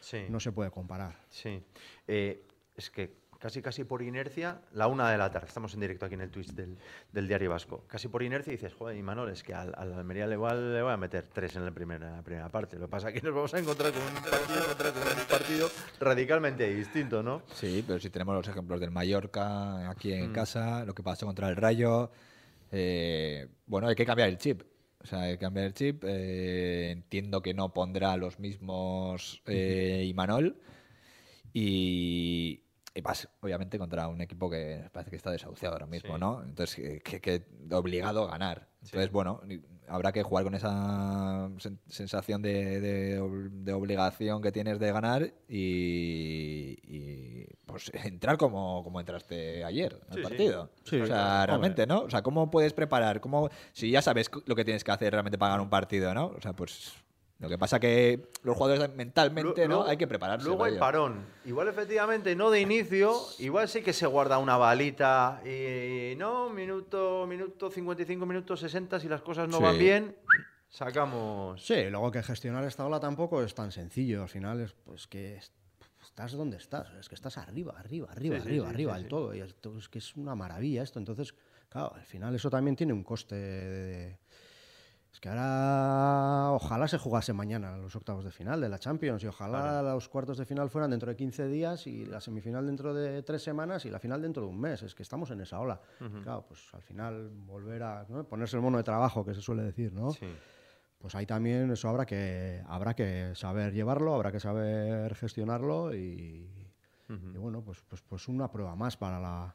sí. no se puede comparar. Sí. Eh, es que casi casi por inercia, la una de la tarde, estamos en directo aquí en el Twitch del, del Diario Vasco, casi por inercia dices, joder, Imanol, es que al, al Almería le voy, a, le voy a meter tres en la primera, en la primera parte. Lo que pasa es que nos vamos a encontrar con un partido, con un partido radicalmente distinto, ¿no? Sí, pero si tenemos los ejemplos del Mallorca, aquí en mm. casa, lo que pasó contra el Rayo... Eh, bueno, hay que cambiar el chip. O sea, hay que cambiar el chip. Eh, entiendo que no pondrá los mismos eh, Imanol. Y, y vas, obviamente, contra un equipo que parece que está desahuciado ahora mismo, sí. ¿no? Entonces, que, que obligado a ganar. Entonces, sí. bueno, habrá que jugar con esa sensación de, de, de obligación que tienes de ganar y, y pues entrar como, como entraste ayer al sí, partido. Sí. Sí, o sea, claro. realmente, Hombre. ¿no? O sea, ¿cómo puedes preparar? ¿Cómo, si ya sabes lo que tienes que hacer realmente para ganar un partido, ¿no? O sea, pues... Lo que pasa que los jugadores mentalmente luego, ¿no? hay que prepararse. Luego el parón. Igual efectivamente no de inicio, igual sí que se guarda una balita y no, minuto, minuto cincuenta y cinco, minuto sesenta, si las cosas no sí. van bien, sacamos... Sí, luego que gestionar esta ola tampoco es tan sencillo. Al final es pues que estás donde estás, es que estás arriba, arriba, arriba, sí, arriba, sí, sí, arriba del sí, sí. todo. Y es que es una maravilla esto. Entonces, claro, al final eso también tiene un coste de... Es que ahora ojalá se jugase mañana los octavos de final de la Champions y ojalá claro. los cuartos de final fueran dentro de quince días y la semifinal dentro de tres semanas y la final dentro de un mes. Es que estamos en esa ola. Uh-huh. Claro, pues al final volver a ¿no? ponerse el mono de trabajo, que se suele decir, ¿no? Sí. Pues ahí también eso habrá que, habrá que saber llevarlo, habrá que saber gestionarlo y, uh-huh. y bueno, pues, pues, pues una prueba más para la...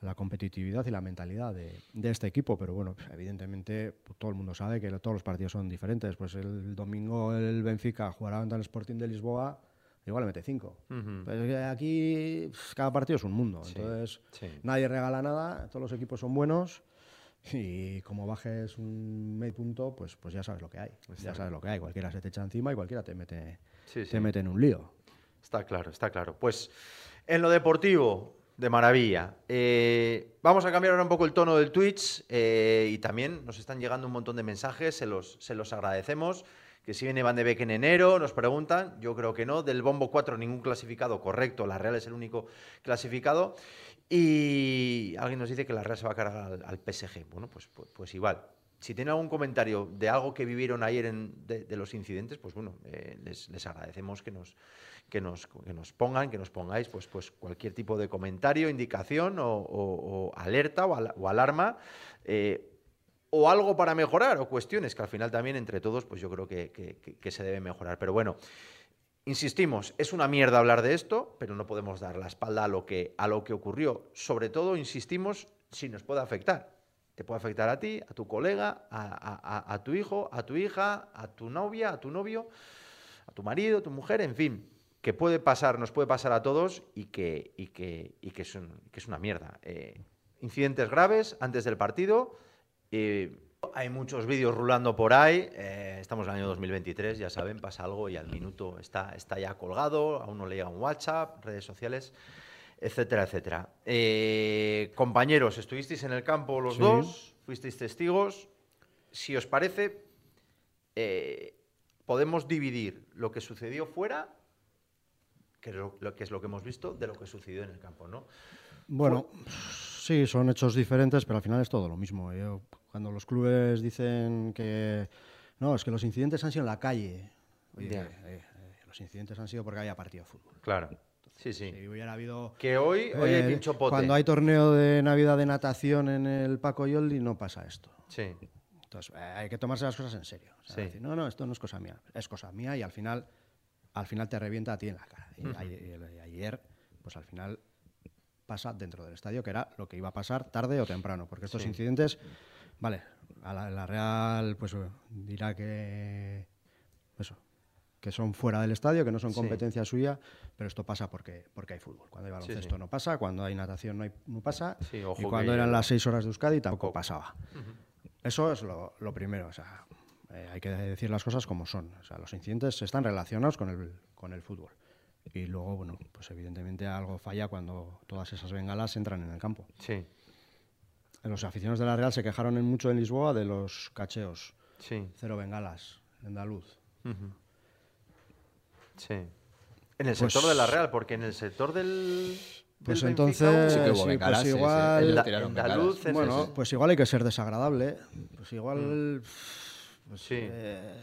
la competitividad y la mentalidad de, de este equipo. Pero bueno, evidentemente pues, todo el mundo sabe que todos los partidos son diferentes. Pues el domingo el Benfica jugará ante el Sporting de Lisboa, igual le mete cinco. Uh-huh. Pero aquí pues, cada partido es un mundo. Sí, entonces sí. Nadie regala nada, todos los equipos son buenos. Y como bajes un medio punto, pues, pues ya sabes lo que hay. Está ya sabes lo que hay. Cualquiera se te echa encima y cualquiera te mete, sí, sí. te mete en un lío. Está claro, está claro. Pues en lo deportivo, de maravilla. Eh, vamos a cambiar ahora un poco el tono del Twitch. Eh, y también nos están llegando un montón de mensajes. Se los, se los agradecemos. Que si viene Van de Beek en enero, nos preguntan. Yo creo que no. Del bombo cuatro, ningún clasificado correcto. La Real es el único clasificado. Y alguien nos dice que la Real se va a cargar al, al P S G. Bueno, pues, pues, pues igual. Si tienen algún comentario de algo que vivieron ayer en, de, de los incidentes, pues bueno, eh, les, les agradecemos que nos, que, nos, que nos pongan, que nos pongáis pues, pues cualquier tipo de comentario, indicación o, o, o alerta o, al, o alarma. Eh, o algo para mejorar o cuestiones que al final también entre todos pues yo creo que, que, que, que se debe mejorar. Pero bueno, insistimos, es una mierda hablar de esto, pero no podemos dar la espalda a lo que, a lo que ocurrió. Sobre todo, insistimos, si nos puede afectar. Te puede afectar a ti, a tu colega, a, a, a tu hijo, a tu hija, a tu novia, a tu novio, a tu marido, a tu mujer, en fin. Que puede pasar, nos puede pasar a todos y que, y que, y que, es, un, que es una mierda. Eh, incidentes graves antes del partido. Eh, hay muchos vídeos rulando por ahí, eh, estamos en el año dos mil veintitrés, ya saben, pasa algo y al minuto está, está ya colgado, a uno le llega un WhatsApp, redes sociales, etcétera, etcétera. Eh, compañeros, estuvisteis en el campo los sí. dos, fuisteis testigos. Si os parece, eh, podemos dividir lo que sucedió fuera, que es lo, lo que es lo que hemos visto, de lo que sucedió en el campo, ¿no? Bueno, sí, son hechos diferentes, pero al final es todo lo mismo. Yo, cuando los clubes dicen que no, es que los incidentes han sido en la calle. Oye, yeah. eh, eh, eh, los incidentes han sido porque había partido de fútbol. Claro, entonces, sí, sí. Si hubiera habido, que hoy, eh, hoy hay pincho pote. Cuando hay torneo de Navidad de natación en el Paco Yoldi no pasa esto. Sí. Entonces, eh, hay que tomarse las cosas en serio. O sea, sí. decir, no, no, esto no es cosa mía. Es cosa mía y al final, al final te revienta a ti en la cara. Y, uh-huh. a, y, ayer, pues al final pasa dentro del estadio, que era lo que iba a pasar tarde o temprano, porque estos sí. incidentes, vale, a la, la Real pues dirá que eso, que son fuera del estadio, que no son competencia sí. suya, pero esto pasa porque, porque hay fútbol. Cuando hay baloncesto sí, sí. no pasa, cuando hay natación no, hay, no pasa, sí, ojo, y cuando que eran las seis horas de Euskadi tampoco ojo. pasaba. Uh-huh. Eso es lo, lo primero, o sea, eh, hay que decir las cosas como son. O sea, los incidentes están relacionados con el, con el fútbol. Y luego, bueno, pues evidentemente algo falla cuando todas esas bengalas entran en el campo. Sí. Los aficionados de la Real se quejaron en mucho en Lisboa de los cacheos. Sí. Cero bengalas, andaluz. Uh-huh. Sí. En el pues, sector de la Real, porque en el sector del... Pues del entonces, Benfica, sí, bengalas, pues igual... Sí, sí. El, el andaluz, bueno, ese. Pues igual hay que ser desagradable. Pues igual... Mm. Pues, sí. Eh,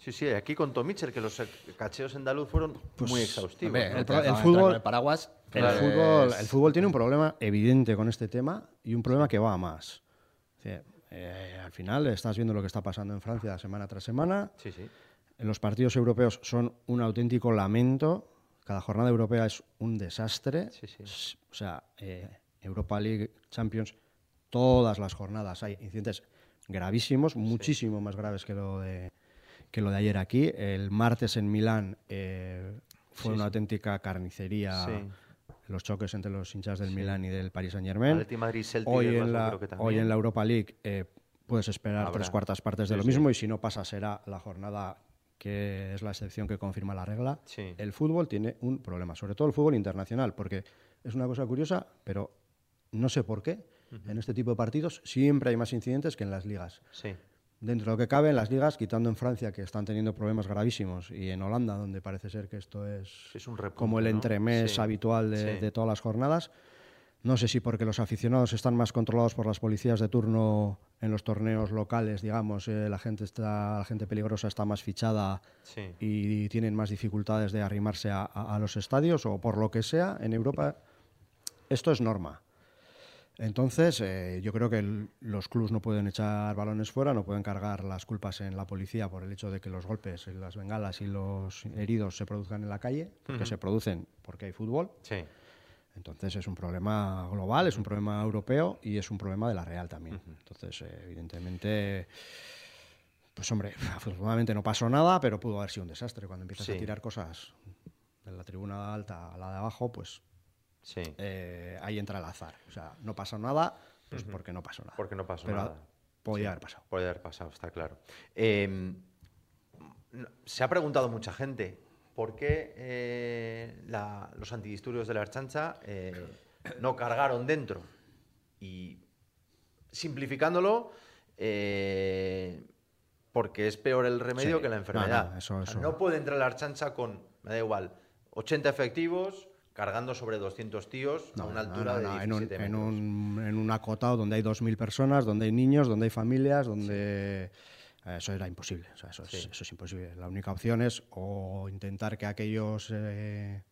Sí, sí, aquí contó Mitchell que los cacheos en andaluz fueron pues, muy exhaustivos. Ver, ¿no? el, el, el, fútbol, el, paraguas, el, es... fútbol, el fútbol tiene un problema evidente con este tema y un problema que va a más. O sea, eh, al final estás viendo lo que está pasando en Francia semana tras semana. Sí, sí. Los partidos europeos son un auténtico lamento. Cada jornada europea es un desastre. Sí, sí. O sea, eh, Europa League, Champions, todas las jornadas hay incidentes gravísimos, muchísimo sí. más graves que lo de... que lo de ayer aquí. El martes en Milán eh, fue sí, una sí. auténtica carnicería, sí. los choques entre los hinchas del sí. Milán y del Paris Saint-Germain. Hoy, en la, hoy en la Europa League eh, puedes esperar Habrá. tres cuartas partes de sí, lo mismo sí. y si no pasa será la jornada que es la excepción que confirma la regla. Sí. El fútbol tiene un problema, sobre todo el fútbol internacional, porque es una cosa curiosa, pero no sé por qué, uh-huh. en este tipo de partidos siempre hay más incidentes que en las ligas. Sí. Dentro de lo que cabe, en las ligas, quitando en Francia, que están teniendo problemas gravísimos, y en Holanda, donde parece ser que esto es, es un repunto, como el entremés ¿no? sí. habitual de, sí. de todas las jornadas. No sé si porque los aficionados están más controlados por las policías de turno en los torneos locales, digamos, eh, la, gente está, la gente peligrosa está más fichada sí. y tienen más dificultades de arrimarse a, a, a los estadios, o por lo que sea, en Europa esto es norma. Entonces, eh, yo creo que el, los clubs no pueden echar balones fuera, no pueden cargar las culpas en la policía por el hecho de que los golpes, las bengalas y los heridos se produzcan en la calle, porque uh-huh. se producen porque hay fútbol. Sí. Entonces es un problema global, es un problema europeo y es un problema de la Real también. Uh-huh. Entonces, evidentemente, pues hombre, afortunadamente no pasó nada, pero pudo haber sido un desastre. Cuando empiezas sí. a tirar cosas de la tribuna alta a la de abajo, pues sí. eh, ahí entra el azar. O sea, no pasó nada, pues uh-huh. porque no pasó nada. Porque no pasó pero nada. Podía sí, haber pasado. Podía haber pasado, está claro. Eh, se ha preguntado mucha gente por qué eh, la, los antidisturbios de la Ertzaintza eh, no cargaron dentro. Y simplificándolo, eh, porque es peor el remedio sí. que la enfermedad. No, no, eso, eso. O sea, no puede entrar la Ertzaintza con, me da igual, ochenta efectivos cargando sobre doscientos tíos no, a una no, altura no, no, de diecisiete en un, metros. En un, en un acotado donde hay dos mil personas, donde hay niños, donde hay familias, donde... Sí. Eso era imposible, o sea, eso, sí. es, eso es imposible. La única opción es o intentar que aquello se,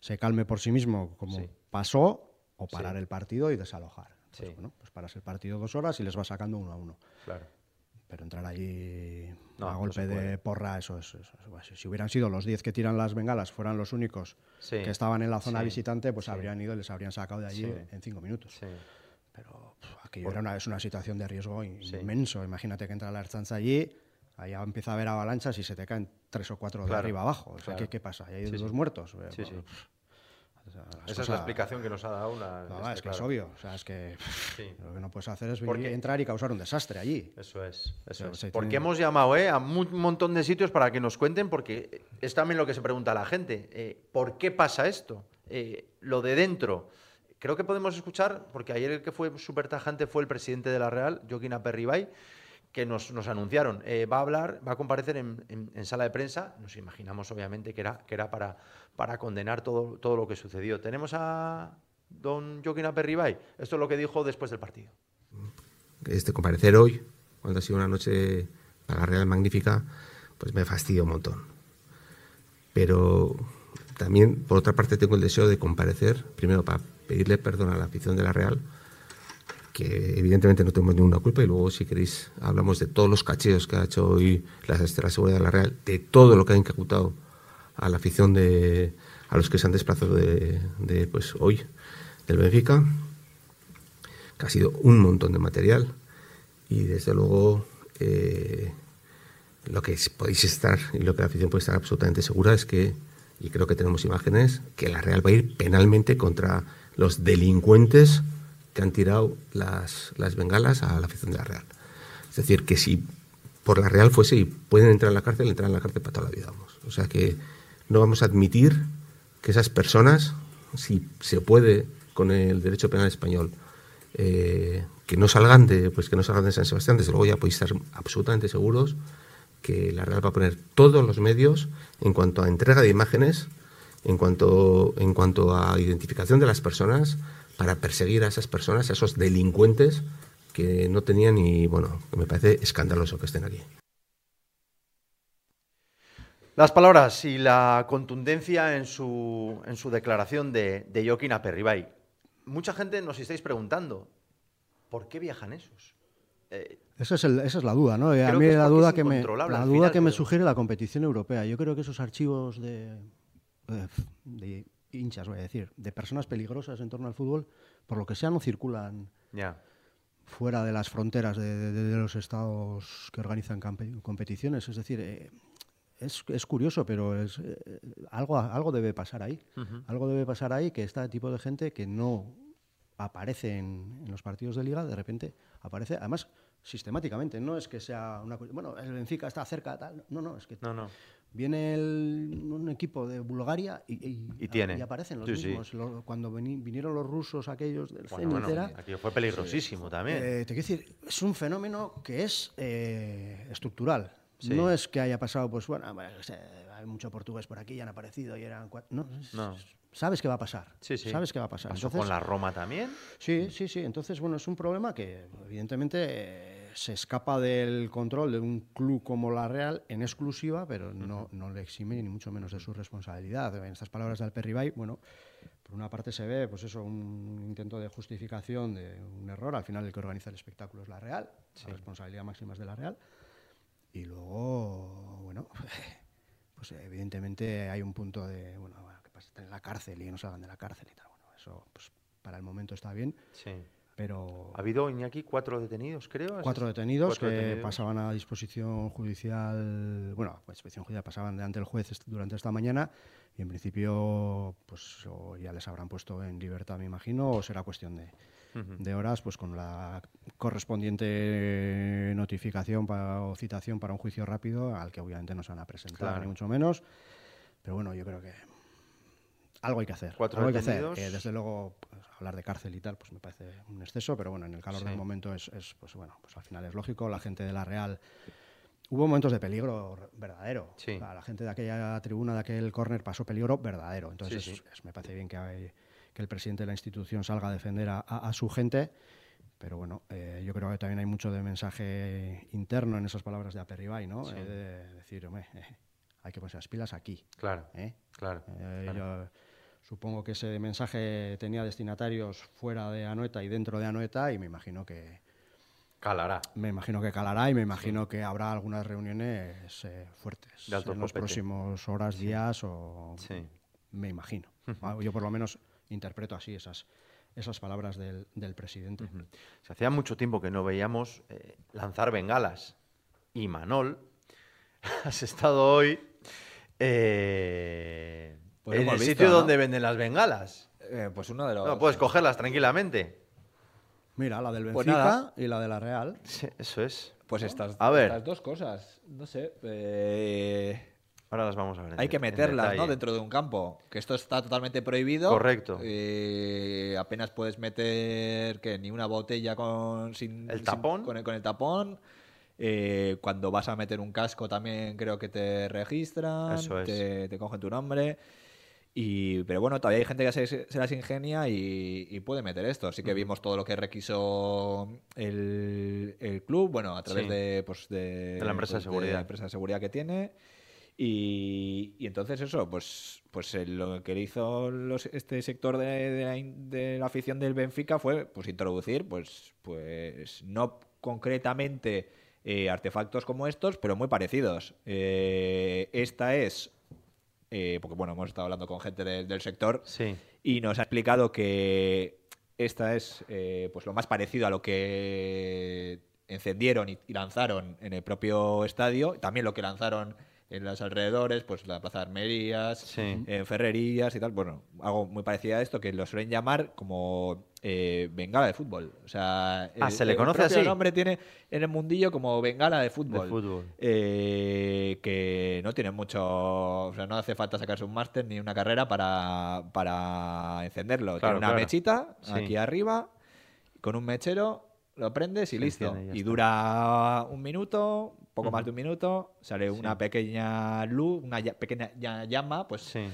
se calme por sí mismo, como sí. pasó, o parar sí. el partido y desalojar. Pues, sí. bueno, pues paras el partido dos horas y les vas sacando uno a uno. Claro. Pero entrar ahí no, a golpe no de porra, eso es... Eso, eso. Si hubieran sido los diez que tiran las bengalas, fueran los únicos sí. que estaban en la zona sí. visitante, pues sí. habrían ido y les habrían sacado de allí sí. en cinco minutos. Sí. Pero pff, aquello bueno. era una, es una situación de riesgo in, sí. inmenso. Imagínate que entra la Ertzaintza allí, allá empieza a haber avalanchas y se te caen tres o cuatro claro. de arriba abajo. O sea, claro. ¿qué, ¿qué pasa? ¿Hay sí, dos sí. muertos? Sí, bueno, sí. O sea, esa cosas... es la explicación que nos ha dado la... No, este, es que claro. es obvio. O sea, es que sí. lo que no puedes hacer es porque... entrar y causar un desastre allí. Eso es. Eso es. Porque tiene... hemos llamado eh, a un montón de sitios para que nos cuenten, porque es también lo que se pregunta a la gente. Eh, ¿Por qué pasa esto? Eh, lo de dentro... Creo que podemos escuchar, porque ayer el que fue súper tajante fue el presidente de la Real, Joaquín Aperribay, que nos, nos anunciaron. Eh, va a hablar, va a comparecer en, en, en sala de prensa. Nos imaginamos, obviamente, que era, que era para, para condenar todo, todo lo que sucedió. Tenemos a don Joaquín Aperribay. Esto es lo que dijo después del partido. Este comparecer hoy, cuando ha sido una noche para la Real magnífica, pues me fastidia un montón. Pero... también, por otra parte, tengo el deseo de comparecer, primero para pedirle perdón a la afición de la Real, que evidentemente no tenemos ninguna culpa, y luego, si queréis, hablamos de todos los cacheos que ha hecho hoy la, la seguridad de la Real, de todo lo que ha incautado a la afición de a los que se han desplazado de, de pues, hoy del Benfica, que ha sido un montón de material, y desde luego... Eh, lo que podéis estar, y lo que la afición puede estar absolutamente segura es que, y creo que tenemos imágenes, que la Real va a ir penalmente contra los delincuentes que han tirado las, las bengalas a la afición de la Real. Es decir, que si por la Real fuese y pueden entrar en la cárcel, entrar en la cárcel para toda la vida. Vamos. O sea que no vamos a admitir que esas personas, si se puede con el derecho penal español, eh, que no salgan de pues que no salgan de San Sebastián, desde luego ya podéis estar absolutamente seguros que la Real va a poner todos los medios en cuanto a entrega de imágenes, en cuanto, en cuanto a identificación de las personas, para perseguir a esas personas, a esos delincuentes que no tenían y, bueno, que me parece escandaloso que estén aquí. Las palabras y la contundencia en su, en su declaración de, de Joaquín Aperribay. Mucha gente nos estáis preguntando, ¿por qué viajan esos? Eh, Esa es, el, esa es la duda, ¿no? A mí la duda que me, la duda que me sugiere la competición europea. Yo creo que esos archivos de, de hinchas, voy a decir, de personas peligrosas en torno al fútbol, por lo que sea, no circulan yeah. fuera de las fronteras de, de, de los estados que organizan competiciones. Es decir, eh, es, es curioso, pero es, eh, algo, algo debe pasar ahí. Uh-huh. Algo debe pasar ahí que este tipo de gente que no aparece en, en los partidos de liga, de repente aparece... Además, sistemáticamente, no es que sea una cuestión, bueno, el Benfica está cerca, tal, no, no, es que no, no. viene el, un equipo de Bulgaria y, y, y, tiene. y aparecen los sí, mismos, sí. Los, cuando vin, vinieron los rusos aquellos del bueno, C N, bueno, aquello fue peligrosísimo sí. también. Eh, te quiero decir, es un fenómeno que es eh, estructural, sí. no es que haya pasado, pues bueno, hay mucho portugués por aquí, ya han aparecido y eran cuatro, no, no. Es, sabes que va a pasar, sí, sí. sabes que va a pasar. ¿Pasó entonces, con la Roma también? Sí, sí, sí. Entonces, bueno, es un problema que evidentemente eh, se escapa del control de un club como la Real en exclusiva, pero no, no le exime ni mucho menos de su responsabilidad. En estas palabras de Aperribay, bueno, por una parte se ve, pues eso, un intento de justificación de un error. Al final el que organiza el espectáculo es la Real, sí. la responsabilidad máxima es de la Real. Y luego, bueno, pues evidentemente hay un punto de, bueno, en la cárcel y no salgan de la cárcel y tal. Bueno, Eso, pues, para el momento está bien. Sí. Pero ha habido, Iñaki, cuatro detenidos, creo. Cuatro detenidos cuatro que detenidos. pasaban a disposición judicial, bueno, a disposición judicial pasaban delante del juez durante esta mañana y en principio pues o ya les habrán puesto en libertad, me imagino, o será cuestión de, uh-huh. de horas, pues con la correspondiente notificación para, o citación para un juicio rápido al que obviamente no se van a presentar, claro. ni mucho menos. Pero bueno, yo creo que algo hay que hacer. Cuatro algo detenidos. Hay que hacer. Eh, desde luego, pues, hablar de cárcel y tal, pues me parece un exceso, pero bueno, en el calor sí. del momento es, es, pues bueno, pues al final es lógico. La gente de la Real... Hubo momentos de peligro verdadero. Sí. O sea, la gente de aquella tribuna, de aquel córner, pasó peligro verdadero. Entonces sí, sí. Es, es, me parece bien que, hay, que el presidente de la institución salga a defender a, a, a su gente, pero bueno, eh, yo creo que también hay mucho de mensaje interno en esas palabras de Aperribay, ¿no? Sí. Eh, de decir, hombre, eh, hay que poner las pilas aquí. Claro, ¿eh? claro. Eh, claro. Yo, Supongo que ese mensaje tenía destinatarios fuera de Anoeta y dentro de Anoeta y me imagino que... Calará. Me imagino que calará y me imagino sí. que habrá algunas reuniones eh, fuertes en copete. los próximos horas, sí. días o... Sí. Me imagino. Yo por lo menos interpreto así esas, esas palabras del, del presidente. Uh-huh. Se hacía mucho tiempo que no veíamos eh, lanzar bengalas. Y Manol, has estado hoy... Eh... Pues en el visto, sitio ¿no? donde venden las bengalas. Eh, pues uno de los... No, puedes cogerlas tranquilamente. Mira, la del Benfica pues y la de la Real. Sí, eso es. Pues ¿no? estas, a ver. estas dos cosas, no sé. Eh... Ahora las vamos a ver. Hay en, que meterlas, ¿no? Dentro de un campo. Que esto está totalmente prohibido. Correcto. Eh, apenas puedes meter, ¿qué? Ni una botella con... Sin, ¿El tapón? Sin, con, el, con el tapón. Eh, cuando vas a meter un casco también creo que te registran. Eso es. Te, te cogen tu nombre... Y, pero bueno, todavía hay gente que se, se las ingenia y, y puede meter esto. Así que vimos todo lo que requisó el, el club, bueno, a través sí. de, pues de, de la empresa pues de seguridad, de la empresa de seguridad que tiene. Y, y entonces eso, pues, pues lo que hizo los, este sector de, de, la, de la afición del Benfica fue, pues, introducir, pues, pues no concretamente eh, artefactos como estos, pero muy parecidos. Eh, esta es Eh, porque bueno, hemos estado hablando con gente de, del sector sí. y nos ha explicado que esta es eh, pues lo más parecido a lo que encendieron y, y lanzaron en el propio estadio, también lo que lanzaron en los alrededores, pues la Plaza de Armerías, sí. eh, Ferrerías y tal. Bueno, algo muy parecido a esto que lo suelen llamar como eh, bengala de fútbol. O sea, ah, el, se le conoce el así. El nombre tiene en el mundillo como bengala de fútbol. De fútbol. Eh, que no tiene mucho. O sea, no hace falta sacarse un máster ni una carrera para, para encenderlo. Claro, tiene una claro. mechita sí. aquí arriba, con un mechero, lo prendes y se listo. Entiende, y dura un minuto. poco uh-huh. más de un minuto, sale sí. una pequeña luz, una ya, pequeña llama, pues, sí.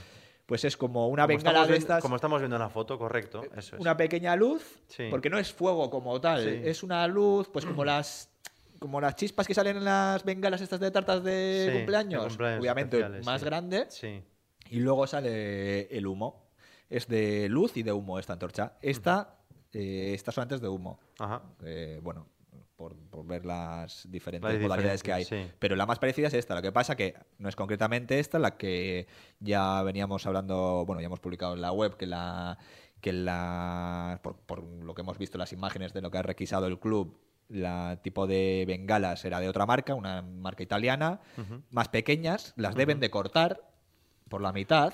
pues es como una como bengala de estas... Como estamos viendo en la foto, correcto. Eso es. Una pequeña luz, sí. porque no es fuego como tal, sí. es una luz pues como las como las chispas que salen en las bengalas estas de tartas de, sí, cumpleaños, de cumpleaños, obviamente más sí. grande, sí. y luego sale el humo. Es de luz y de humo esta antorcha. Esta, uh-huh. eh, estas son antes de humo. Ajá. Eh, bueno... Por, por ver las diferentes las modalidades diferentes, que hay. Sí. Pero la más parecida es esta. Lo que pasa que no es concretamente esta, la que ya veníamos hablando, bueno, ya hemos publicado en la web que la... que la por, por lo que hemos visto las imágenes de lo que ha requisado el club, la tipo de bengalas era de otra marca, una marca italiana, uh-huh. más pequeñas, las uh-huh. deben de cortar por la mitad,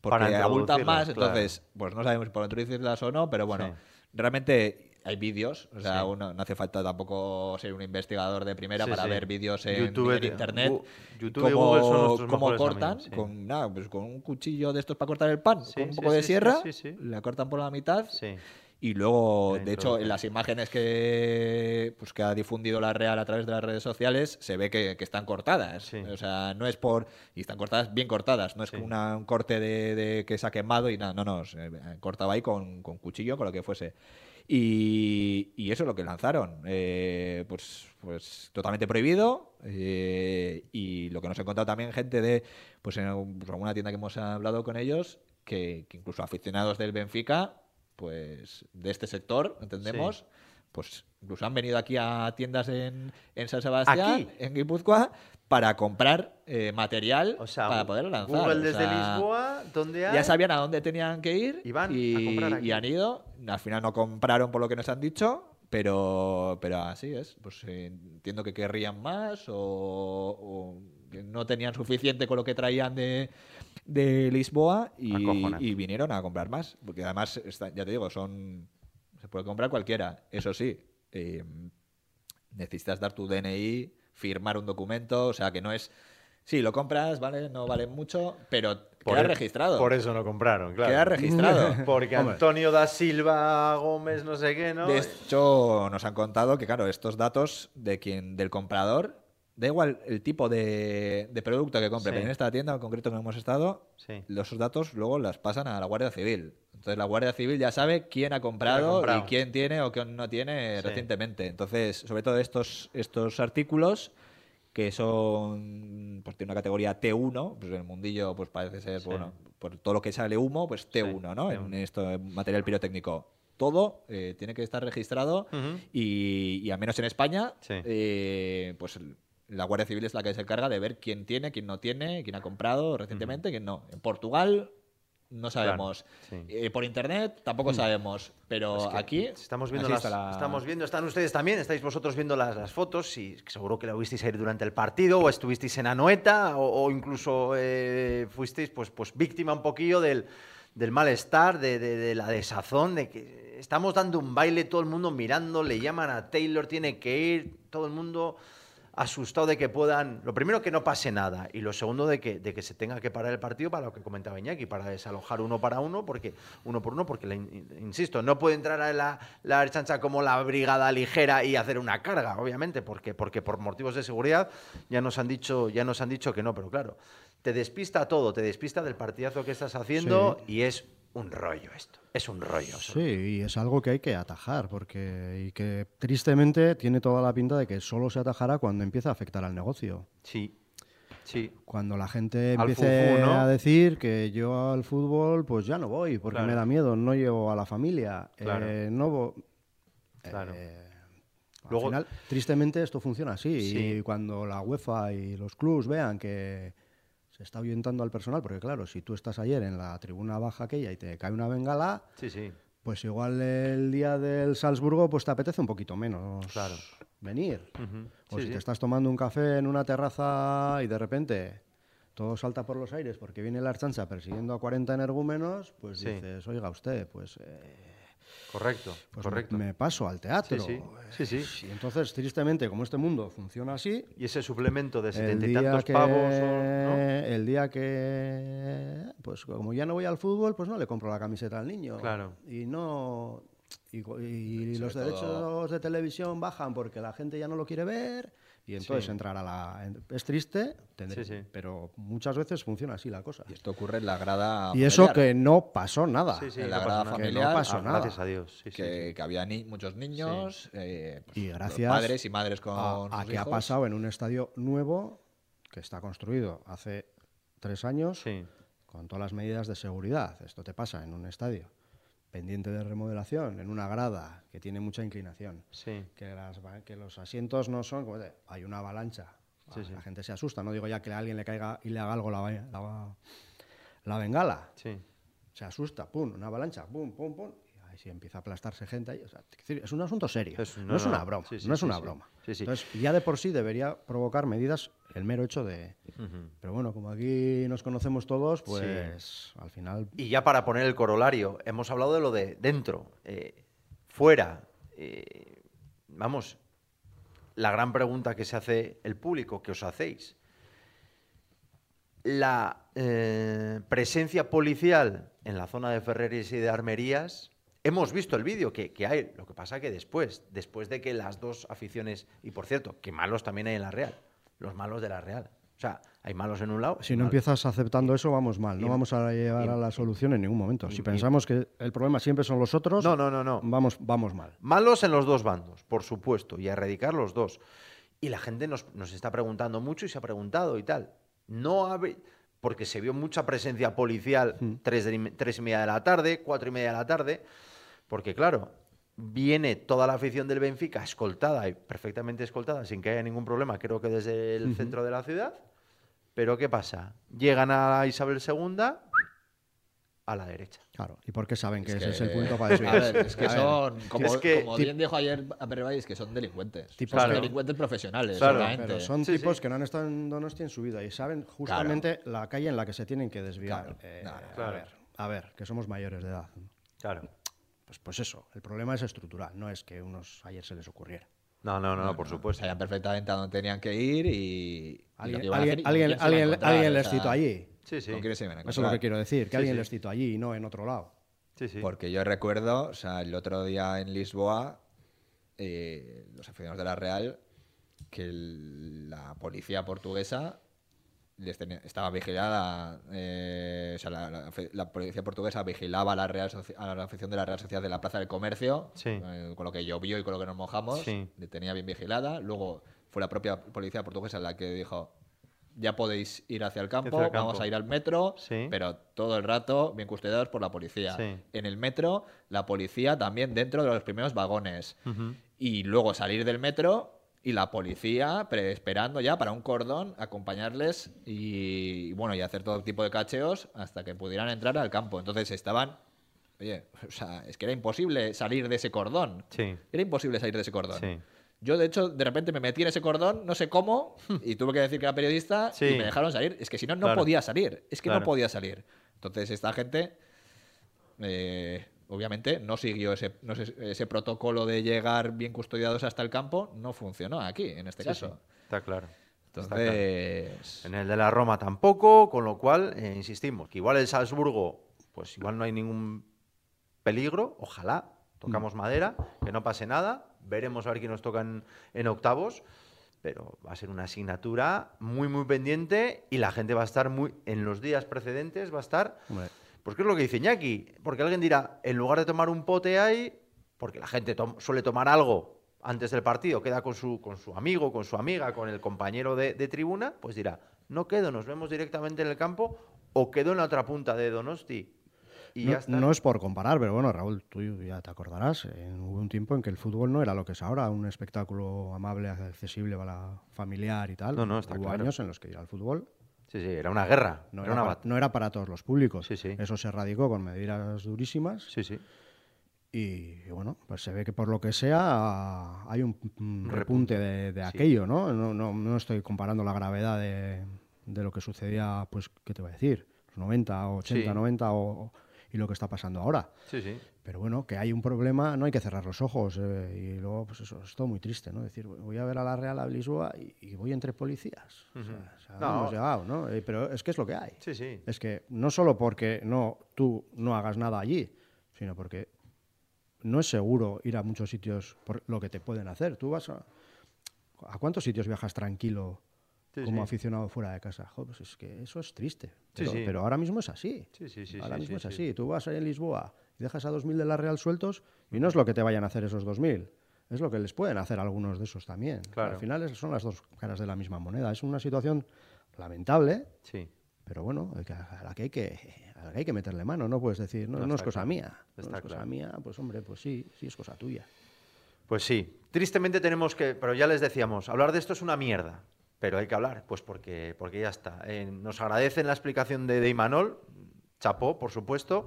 porque abultan más, claro. entonces, pues no sabemos si por introducirlas o no, pero bueno, sí. realmente... Hay vídeos, o sea, sí. uno, no hace falta tampoco ser un investigador de primera sí, para sí. ver vídeos en, YouTube, en internet. YouTube como, y Google son nuestros cómo cortan, amigos, sí. con, nada, pues con un cuchillo de estos para cortar el pan, sí, con un sí, poco sí, de sierra, sí, sí, sí. la cortan por la mitad. Sí. Y luego, de hecho, en las imágenes que, pues, que ha difundido la Real a través de las redes sociales, se ve que, que están cortadas. Sí. O sea, no es por... Y están cortadas, bien cortadas. No es sí. una, un corte de, de que se ha quemado y nada. No, no, se cortaba ahí con, con cuchillo, con lo que fuese. Y, y eso es lo que lanzaron. Eh, pues, pues totalmente prohibido. Eh, y lo que nos ha encontrado también gente de... Pues en alguna tienda que hemos hablado con ellos, que, que incluso aficionados del Benfica... Pues de este sector, entendemos, sí. pues incluso han venido aquí a tiendas en, en San Sebastián, aquí, en Guipúzcoa, para comprar eh, material, o sea, para poder lanzar. Google desde, o sea, Lisboa, ¿dónde hay? Ya sabían a dónde tenían que ir y, van y, a comprar aquí. Y han ido. Al final no compraron por lo que nos han dicho, pero, pero así es. Pues eh, entiendo que querrían más o, o que no tenían suficiente con lo que traían de, de Lisboa y, y vinieron a comprar más. Porque además, está, ya te digo, son... Se puede comprar cualquiera, eso sí. Eh, necesitas dar tu D N I, firmar un documento, o sea que no es... Sí, lo compras, vale, no vale mucho, pero por queda el, registrado. Por eso no compraron, claro. Queda registrado. Porque Antonio da Silva Gómez no sé qué, ¿no? De hecho, nos han contado que, claro, estos datos de quien, del comprador, da igual el tipo de, de producto que compre, sí, pero en esta tienda en concreto que hemos estado, sí, los datos luego las pasan a la Guardia Civil. Entonces la Guardia Civil ya sabe quién ha comprado, ha comprado. y quién tiene o quién no tiene, sí, recientemente. Entonces, sobre todo estos, estos artículos que son, pues tiene una categoría T uno, pues en el mundillo pues parece ser, sí, bueno, por todo lo que sale humo, pues T uno, sí, ¿no? T uno. En esto, en material pirotécnico. Todo eh, tiene que estar registrado, uh-huh, y, y al menos en España, sí, eh, pues... La Guardia Civil es la que se encarga de ver quién tiene, quién no tiene, quién ha comprado recientemente, uh-huh, quién no. En Portugal no sabemos. Claro, sí. eh, por internet tampoco, uh-huh, sabemos. Pero es que aquí estamos viendo, las, la... estamos viendo, están ustedes también, estáis vosotros viendo las, las fotos y seguro que la visteis ayer durante el partido o estuvisteis en Anoeta o, o incluso eh, fuisteis pues, pues víctima un poquillo del, del malestar, de, de, de la desazón, de que estamos dando un baile, todo el mundo mirando, le llaman a Taylor, tiene que ir, todo el mundo... asustado de que puedan... Lo primero, que no pase nada. Y lo segundo, de que, de que se tenga que parar el partido para lo que comentaba Iñaki, para desalojar uno para uno, porque uno por uno, porque, la, insisto, no puede entrar a la, la Ertzaintza como la brigada ligera y hacer una carga, obviamente, porque, porque por motivos de seguridad ya nos han dicho, ya nos han dicho que no, pero claro, te despista todo, te despista del partidazo que estás haciendo, sí, y es un rollo esto. Es un rollo. Sí, y es algo que hay que atajar, porque y que tristemente tiene toda la pinta de que solo se atajará cuando empieza a afectar al negocio. Sí, sí. Cuando la gente al empiece fútbol, ¿no?, a decir que yo al fútbol pues ya no voy, porque, claro, me da miedo, no llevo a la familia, claro, eh, no... Eh, claro. Al Luego... final, tristemente esto funciona así, sí, y cuando la UEFA y los clubs vean que... está orientando al personal, porque claro, si tú estás ayer en la tribuna baja aquella y te cae una bengala, sí, sí, pues igual el día del Salzburgo pues te apetece un poquito menos, claro, venir. Uh-huh. O sí, si sí. te estás tomando un café en una terraza y de repente todo salta por los aires porque viene la Ertzaintza persiguiendo a cuarenta energúmenos, pues sí, dices, oiga usted, pues... Eh, correcto, pues correcto. Me, me paso al teatro. Sí, sí, sí, sí. Y entonces, tristemente, como este mundo funciona así... Y ese suplemento de setenta y tantos que, pavos... O, ¿no? El día que... Pues como ya no voy al fútbol, pues no le compro la camiseta al niño. Claro. Y no... Y, y los derechos todo... de televisión bajan porque la gente ya no lo quiere ver... Y entonces sí. entrar a la... Es triste, tendré, sí, sí. pero muchas veces funciona así la cosa. Y esto ocurre en la grada familiar. Y eso que no pasó nada. Sí, sí, en la no grada familiar, no pasó ah, nada. Gracias a Dios. Sí, que, sí. que había ni muchos niños, sí. eh, pues, y gracias padres y madres con a, sus a que hijos. Ha pasado en un estadio nuevo que está construido hace tres años, sí, con todas las medidas de seguridad. Esto te pasa en un estadio pendiente de remodelación, en una grada que tiene mucha inclinación, sí, que, las, que los asientos no son... Como de, hay una avalancha, sí, ah, sí. la gente se asusta, no digo ya que a alguien le caiga y le haga algo la, la, la bengala, sí, se asusta, pum, una avalancha, pum, pum, pum, y ahí sí empieza a aplastarse gente ahí. O sea, es un asunto serio, es, no, no es una broma, sí, sí, no es una sí, broma. Sí, sí. Entonces, ya de por sí debería provocar medidas el mero hecho de... Uh-huh. Pero bueno, como aquí nos conocemos todos, pues sí, al final... Y ya para poner el corolario, hemos hablado de lo de dentro, eh, fuera. Eh, vamos, la gran pregunta que se hace el público, que os hacéis. La eh, presencia policial en la zona de Ferrerías y de Armerías... Hemos visto el vídeo que, que hay, lo que pasa que después, después de que las dos aficiones... Y por cierto, que malos también hay en la Real, los malos de la Real. O sea, hay malos en un lado... Si no malos. Empiezas aceptando eso, vamos mal. No y, vamos a llegar y, a la solución en ningún momento. Si y, pensamos que el problema siempre son los otros, no, no, no, no. Vamos, vamos mal. Malos en los dos bandos, por supuesto, y a erradicar los dos. Y la gente nos, nos está preguntando mucho y se ha preguntado y tal. No habe... Porque se vio mucha presencia policial, mm. tres, tres y media de la tarde, cuatro y media de la tarde... Porque, claro, viene toda la afición del Benfica escoltada, y perfectamente escoltada, sin que haya ningún problema, creo que desde el uh-huh. centro de la ciudad. Pero ¿qué pasa? Llegan a Isabel segunda a la derecha. Claro, y porque saben que, es que ese es el punto para desviar. A ver, es que son, como, es que, como bien dijo ayer Aperribay, es que son delincuentes. Tipo, claro. Son delincuentes profesionales, claro. Pero son sí, tipos sí. que no han estado en Donosti en su vida y saben justamente claro. la calle en la que se tienen que desviar. Claro. Eh, claro. A, claro. Ver, a ver, que somos mayores de edad. Claro. Pues, pues eso, el problema es estructural, no es que unos ayer se les ocurriera. No, no, no, no, por supuesto. Sabían perfectamente a dónde tenían que ir y... Alguien, y lo que alguien, a hacer, y alguien, alguien les citó allí. Sí, sí. Eso es lo que quiero decir, que sí, alguien sí. les citó allí y no en otro lado. Sí, sí. Porque yo recuerdo, o sea, el otro día en Lisboa, eh, los aficionados de la Real, que el, la policía portuguesa les tenía, estaba vigilada, eh, o sea, la, la, la policía portuguesa vigilaba a la, Real a la afición de la Real Sociedad de la Plaza del Comercio, sí. eh, con lo que llovió y con lo que nos mojamos, sí. le tenía bien vigilada. Luego fue la propia policía portuguesa la que dijo... Ya podéis ir hacia el campo, hacia el campo. Vamos a ir al metro, sí. pero todo el rato bien custodiados por la policía. Sí. En el metro, la policía también dentro de los primeros vagones. Uh-huh. Y luego salir del metro y la policía esperando ya para un cordón, acompañarles y, y bueno, y hacer todo tipo de cacheos hasta que pudieran entrar al campo. Entonces estaban... Oye, o sea, es que era imposible salir de ese cordón. Sí. Era imposible salir de ese cordón. Sí. Yo, de hecho, de repente me metí en ese cordón, no sé cómo, y tuve que decir que era periodista sí. y me dejaron salir. Es que si no, no claro. podía salir. Es que claro. no podía salir. Entonces, esta gente, eh, obviamente, no siguió ese, no sé, ese protocolo de llegar bien custodiados hasta el campo. No funcionó aquí, en este sí, caso. Sí. Está claro. Entonces... Está claro. En el de la Roma tampoco, con lo cual, eh, insistimos, que igual el Salzburgo, pues igual no hay ningún peligro, ojalá. Tocamos madera, que no pase nada. Veremos a ver quién nos toca en, en octavos. Pero va a ser una asignatura muy, muy pendiente y la gente va a estar muy... En los días precedentes va a estar... Hombre. Pues qué es lo que dice Iñaki. Porque alguien dirá, en lugar de tomar un pote ahí... Porque la gente to- suele tomar algo antes del partido. Queda con su, con su amigo, con su amiga, con el compañero de, de tribuna. Pues dirá, no quedo, nos vemos directamente en el campo o quedo en la otra punta de Donosti. Y no, no es por comparar, pero bueno, Raúl, tú ya te acordarás, eh, hubo un tiempo en que el fútbol no era lo que es ahora, un espectáculo amable, accesible para la familiar y tal. No, no, está hubo claro. años en los que ir al fútbol... Sí, sí, era una guerra. No era, era, una... Para, no era para todos los públicos. Sí, sí. Eso se erradicó con medidas durísimas. Sí, sí. Y bueno, pues se ve que por lo que sea hay un repunte de, de aquello, sí. ¿no? No, ¿no? No estoy comparando la gravedad de, de lo que sucedía, pues, ¿qué te voy a decir? Los noventa, ochenta, sí. noventa o... y lo que está pasando ahora. Sí, sí. Pero bueno, que hay un problema, no hay que cerrar los ojos. Eh, y luego, pues eso, es todo muy triste, ¿no? Decir, voy a ver a la Real a Lisboa y, y voy entre policías. Uh-huh. O sea, o sea no. hemos llegado, ¿no? Eh, pero es que es lo que hay. Sí, sí. Es que no solo porque no, tú no hagas nada allí, sino porque no es seguro ir a muchos sitios por lo que te pueden hacer. Tú vas a... ¿A cuántos sitios viajas tranquilo Sí, como sí. aficionado fuera de casa? Joder, pues es que eso es triste. Pero, sí, sí. pero ahora mismo es así. Sí, sí, sí, ahora sí, mismo sí, es así. Sí. Tú vas a Lisboa y dejas a dos mil de la Real sueltos y no es lo que te vayan a hacer esos dos mil. Es lo que les pueden hacer algunos de esos también. Claro. Al final son las dos caras de la misma moneda. Es una situación lamentable, sí. pero bueno, a la que hay que, a la que, hay que meterle mano. No puedes decir, no, no, no es cosa claro. mía. No está es cosa claro. mía, pues hombre, pues sí, sí es cosa tuya. Pues sí. Tristemente tenemos que, pero ya les decíamos, hablar de esto es una mierda. Pero hay que hablar, pues porque, porque ya está. Eh, nos agradecen la explicación de, de Imanol, chapó, por supuesto,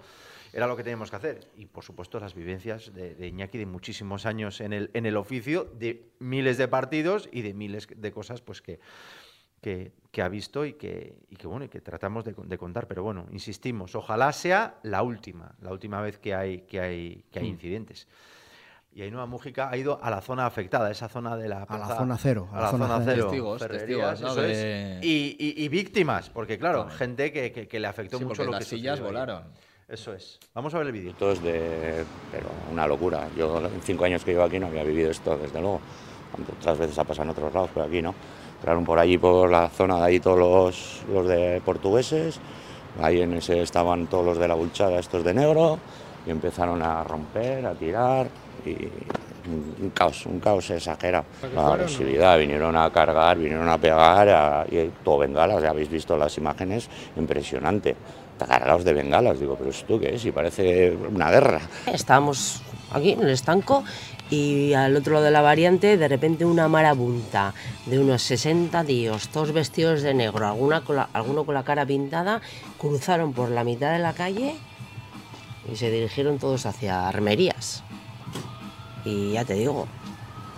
era lo que teníamos que hacer. Y, por supuesto, las vivencias de, de Iñaki de muchísimos años en el, en el oficio, de miles de partidos y de miles de cosas pues que, que, que ha visto y que, y que, bueno, y que tratamos de, de contar. Pero bueno, insistimos, ojalá sea la última, la última vez que hay, que hay, que hay incidentes. Y Ainhoa Múgica ha ido a la zona afectada, esa zona de la plaza, a la zona cero, a la, a la zona, zona cero, testigos, testigos ¿no? de... y, y, y víctimas, porque claro, claro. gente que, que, que le afectó sí, mucho lo las que sillas volaron. Eso es. Vamos a ver el vídeo. Esto es de, pero una locura. Yo en cinco años que llevo aquí no había vivido esto, desde luego. Otras veces ha pasado en otros lados, pero aquí no. Entraron por allí, por la zona de ahí todos los, los de portugueses. Ahí en ese estaban todos los de la bulchada, estos de negro, y empezaron a romper, a tirar. Y un caos, un caos exagerado. La agresividad, vinieron a cargar, vinieron a pegar, a, y todo bengalas, ya habéis visto las imágenes, impresionante. agarrados de bengalas. Digo, pero ¿esto qué es? Y parece una guerra. Estábamos aquí en el estanco y al otro lado de la variante, de repente una marabunta de unos sesenta tíos, todos vestidos de negro, alguna con la, alguno con la cara pintada, cruzaron por la mitad de la calle y se dirigieron todos hacia Armerías. Y ya te digo,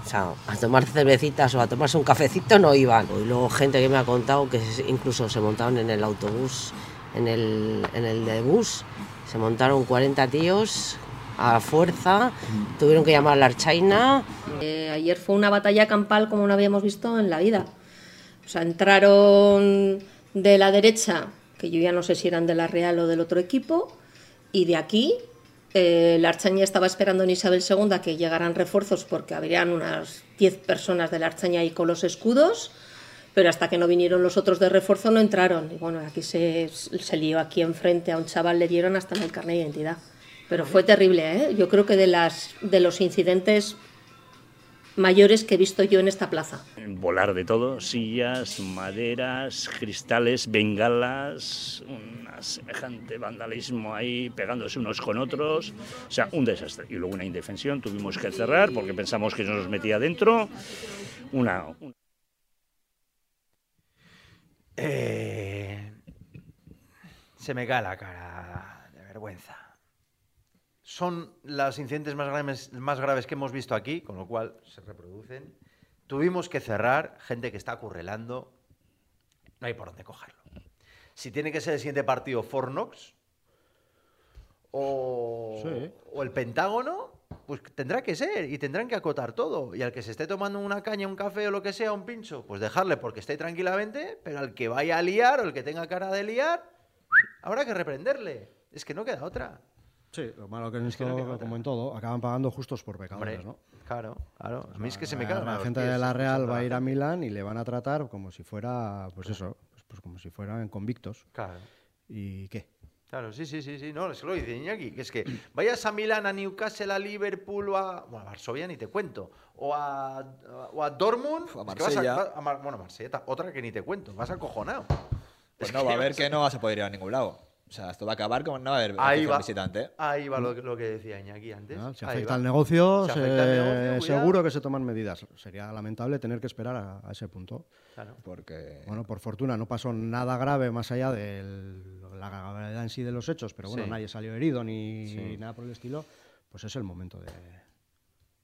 o sea, a tomar cervecitas o a tomarse un cafecito no iban. Y luego gente que me ha contado que incluso se montaron en el autobús, en el, en el de bus, se montaron cuarenta tíos a fuerza, tuvieron que llamar a la Archaina. Eh, ayer fue una batalla campal como no habíamos visto en la vida. O sea, entraron de la derecha, que yo ya no sé si eran de la Real o del otro equipo, y de aquí... Eh, la Archaña estaba esperando en Isabel segunda que llegaran refuerzos porque habrían unas diez personas de la Archaña ahí con los escudos, pero hasta que no vinieron los otros de refuerzo no entraron. Y bueno, aquí se, se lió aquí enfrente, a un chaval le dieron hasta en el carnet de identidad. Pero fue terrible, ¿eh? Yo creo que de, las, de los incidentes mayores que he visto yo en esta plaza. Volar de todo, sillas, maderas, cristales, bengalas, un semejante vandalismo ahí pegándose unos con otros, o sea, un desastre. Y luego una indefensión, tuvimos que cerrar porque pensamos que no nos metía dentro. Una... una... Eh, se me cae la cara de vergüenza. Son los incidentes más graves, más graves que hemos visto aquí, con lo cual se reproducen. Tuvimos que cerrar, gente que está acurrelando, no hay por dónde cogerlo. Si tiene que ser el siguiente partido Fornox o, sí. o el Pentágono, pues tendrá que ser y tendrán que acotar todo. Y al que se esté tomando una caña, un café o lo que sea, un pincho, pues dejarle porque esté tranquilamente, pero al que vaya a liar o el que tenga cara de liar, habrá que reprenderle. Es que no queda otra. Sí, lo malo que en esto, como en todo, acaban pagando justos por pecadores, ¿no? Claro, claro. A mí es que se me cae. La gente de la Real va a ir a Milán y le van a tratar como si fuera, pues eso, pues como si fueran convictos. Claro. ¿Y qué? Claro, sí, sí, sí, sí. No, es que lo dice Iñaki, que es que vayas a Milán, a Newcastle, a Liverpool, o a, bueno, a Varsovia ni te cuento, o a, o a Dortmund, o a Marsella, a, a, bueno, Marsella, otra que ni te cuento, vas acojonado. Pues es no, va a ver que no vas a poder ir a ningún lado. O sea, esto va a acabar como no va a haber ahí va, visitante. Ahí va lo, lo que decía Iñaki antes. Ah, se afecta, el negocio, se se, afecta el negocio, cuidado. Seguro que se toman medidas. Sería lamentable tener que esperar a, a ese punto. Claro. Porque... Bueno, por fortuna no pasó nada grave más allá de la gravedad en sí de los hechos, pero bueno, sí. nadie salió herido ni, sí. ni nada por el estilo. Pues es el momento de...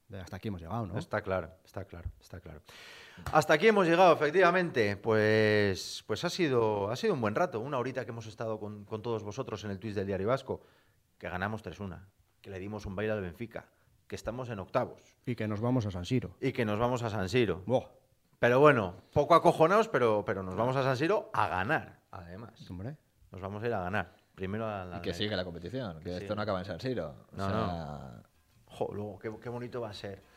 de hasta aquí hemos llegado, ¿no? Está claro, está claro, está claro. Hasta aquí hemos llegado, efectivamente. Pues, pues ha sido, ha sido un buen rato, una horita que hemos estado con, con todos vosotros en el Twitch del Diario Vasco, que ganamos tres uno, que le dimos un baile al Benfica, que estamos en octavos. Y que nos vamos a San Siro. Y que nos vamos a San Siro. Wow. Pero bueno, poco acojonados, pero, pero nos vamos a San Siro a ganar, además. Hombre. Nos vamos a ir a ganar. Primero a la... Y que sigue la competición, que, que esto no acaba en San Siro. No, o sea, no. Jo, luego, qué, qué bonito va a ser.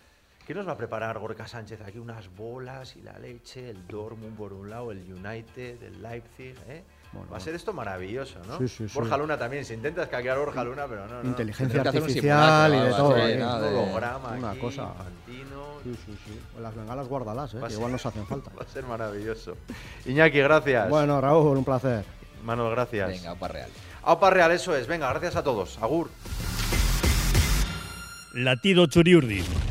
¿Qué nos va a preparar Gorka Sánchez aquí? Unas bolas y la leche, el Dortmund por un lado, el United, el Leipzig, ¿eh? Bueno, va a ser esto maravilloso, ¿no? Sí, sí, sí. Borja Luna también, se intenta escaquear Borja Luna, pero no, no. Inteligencia artificial y de todo, ¿eh? Una cosa. Sí, sí, sí. Las bengalas guárdalas, ¿eh? Que igual nos hacen falta. Va a ser maravilloso. Iñaki, gracias. Bueno, Raúl, un placer. Manuel, gracias. Venga, Aupa Real. Aupa Real, eso es. Venga, gracias a todos. Agur. Latido Churiurdin.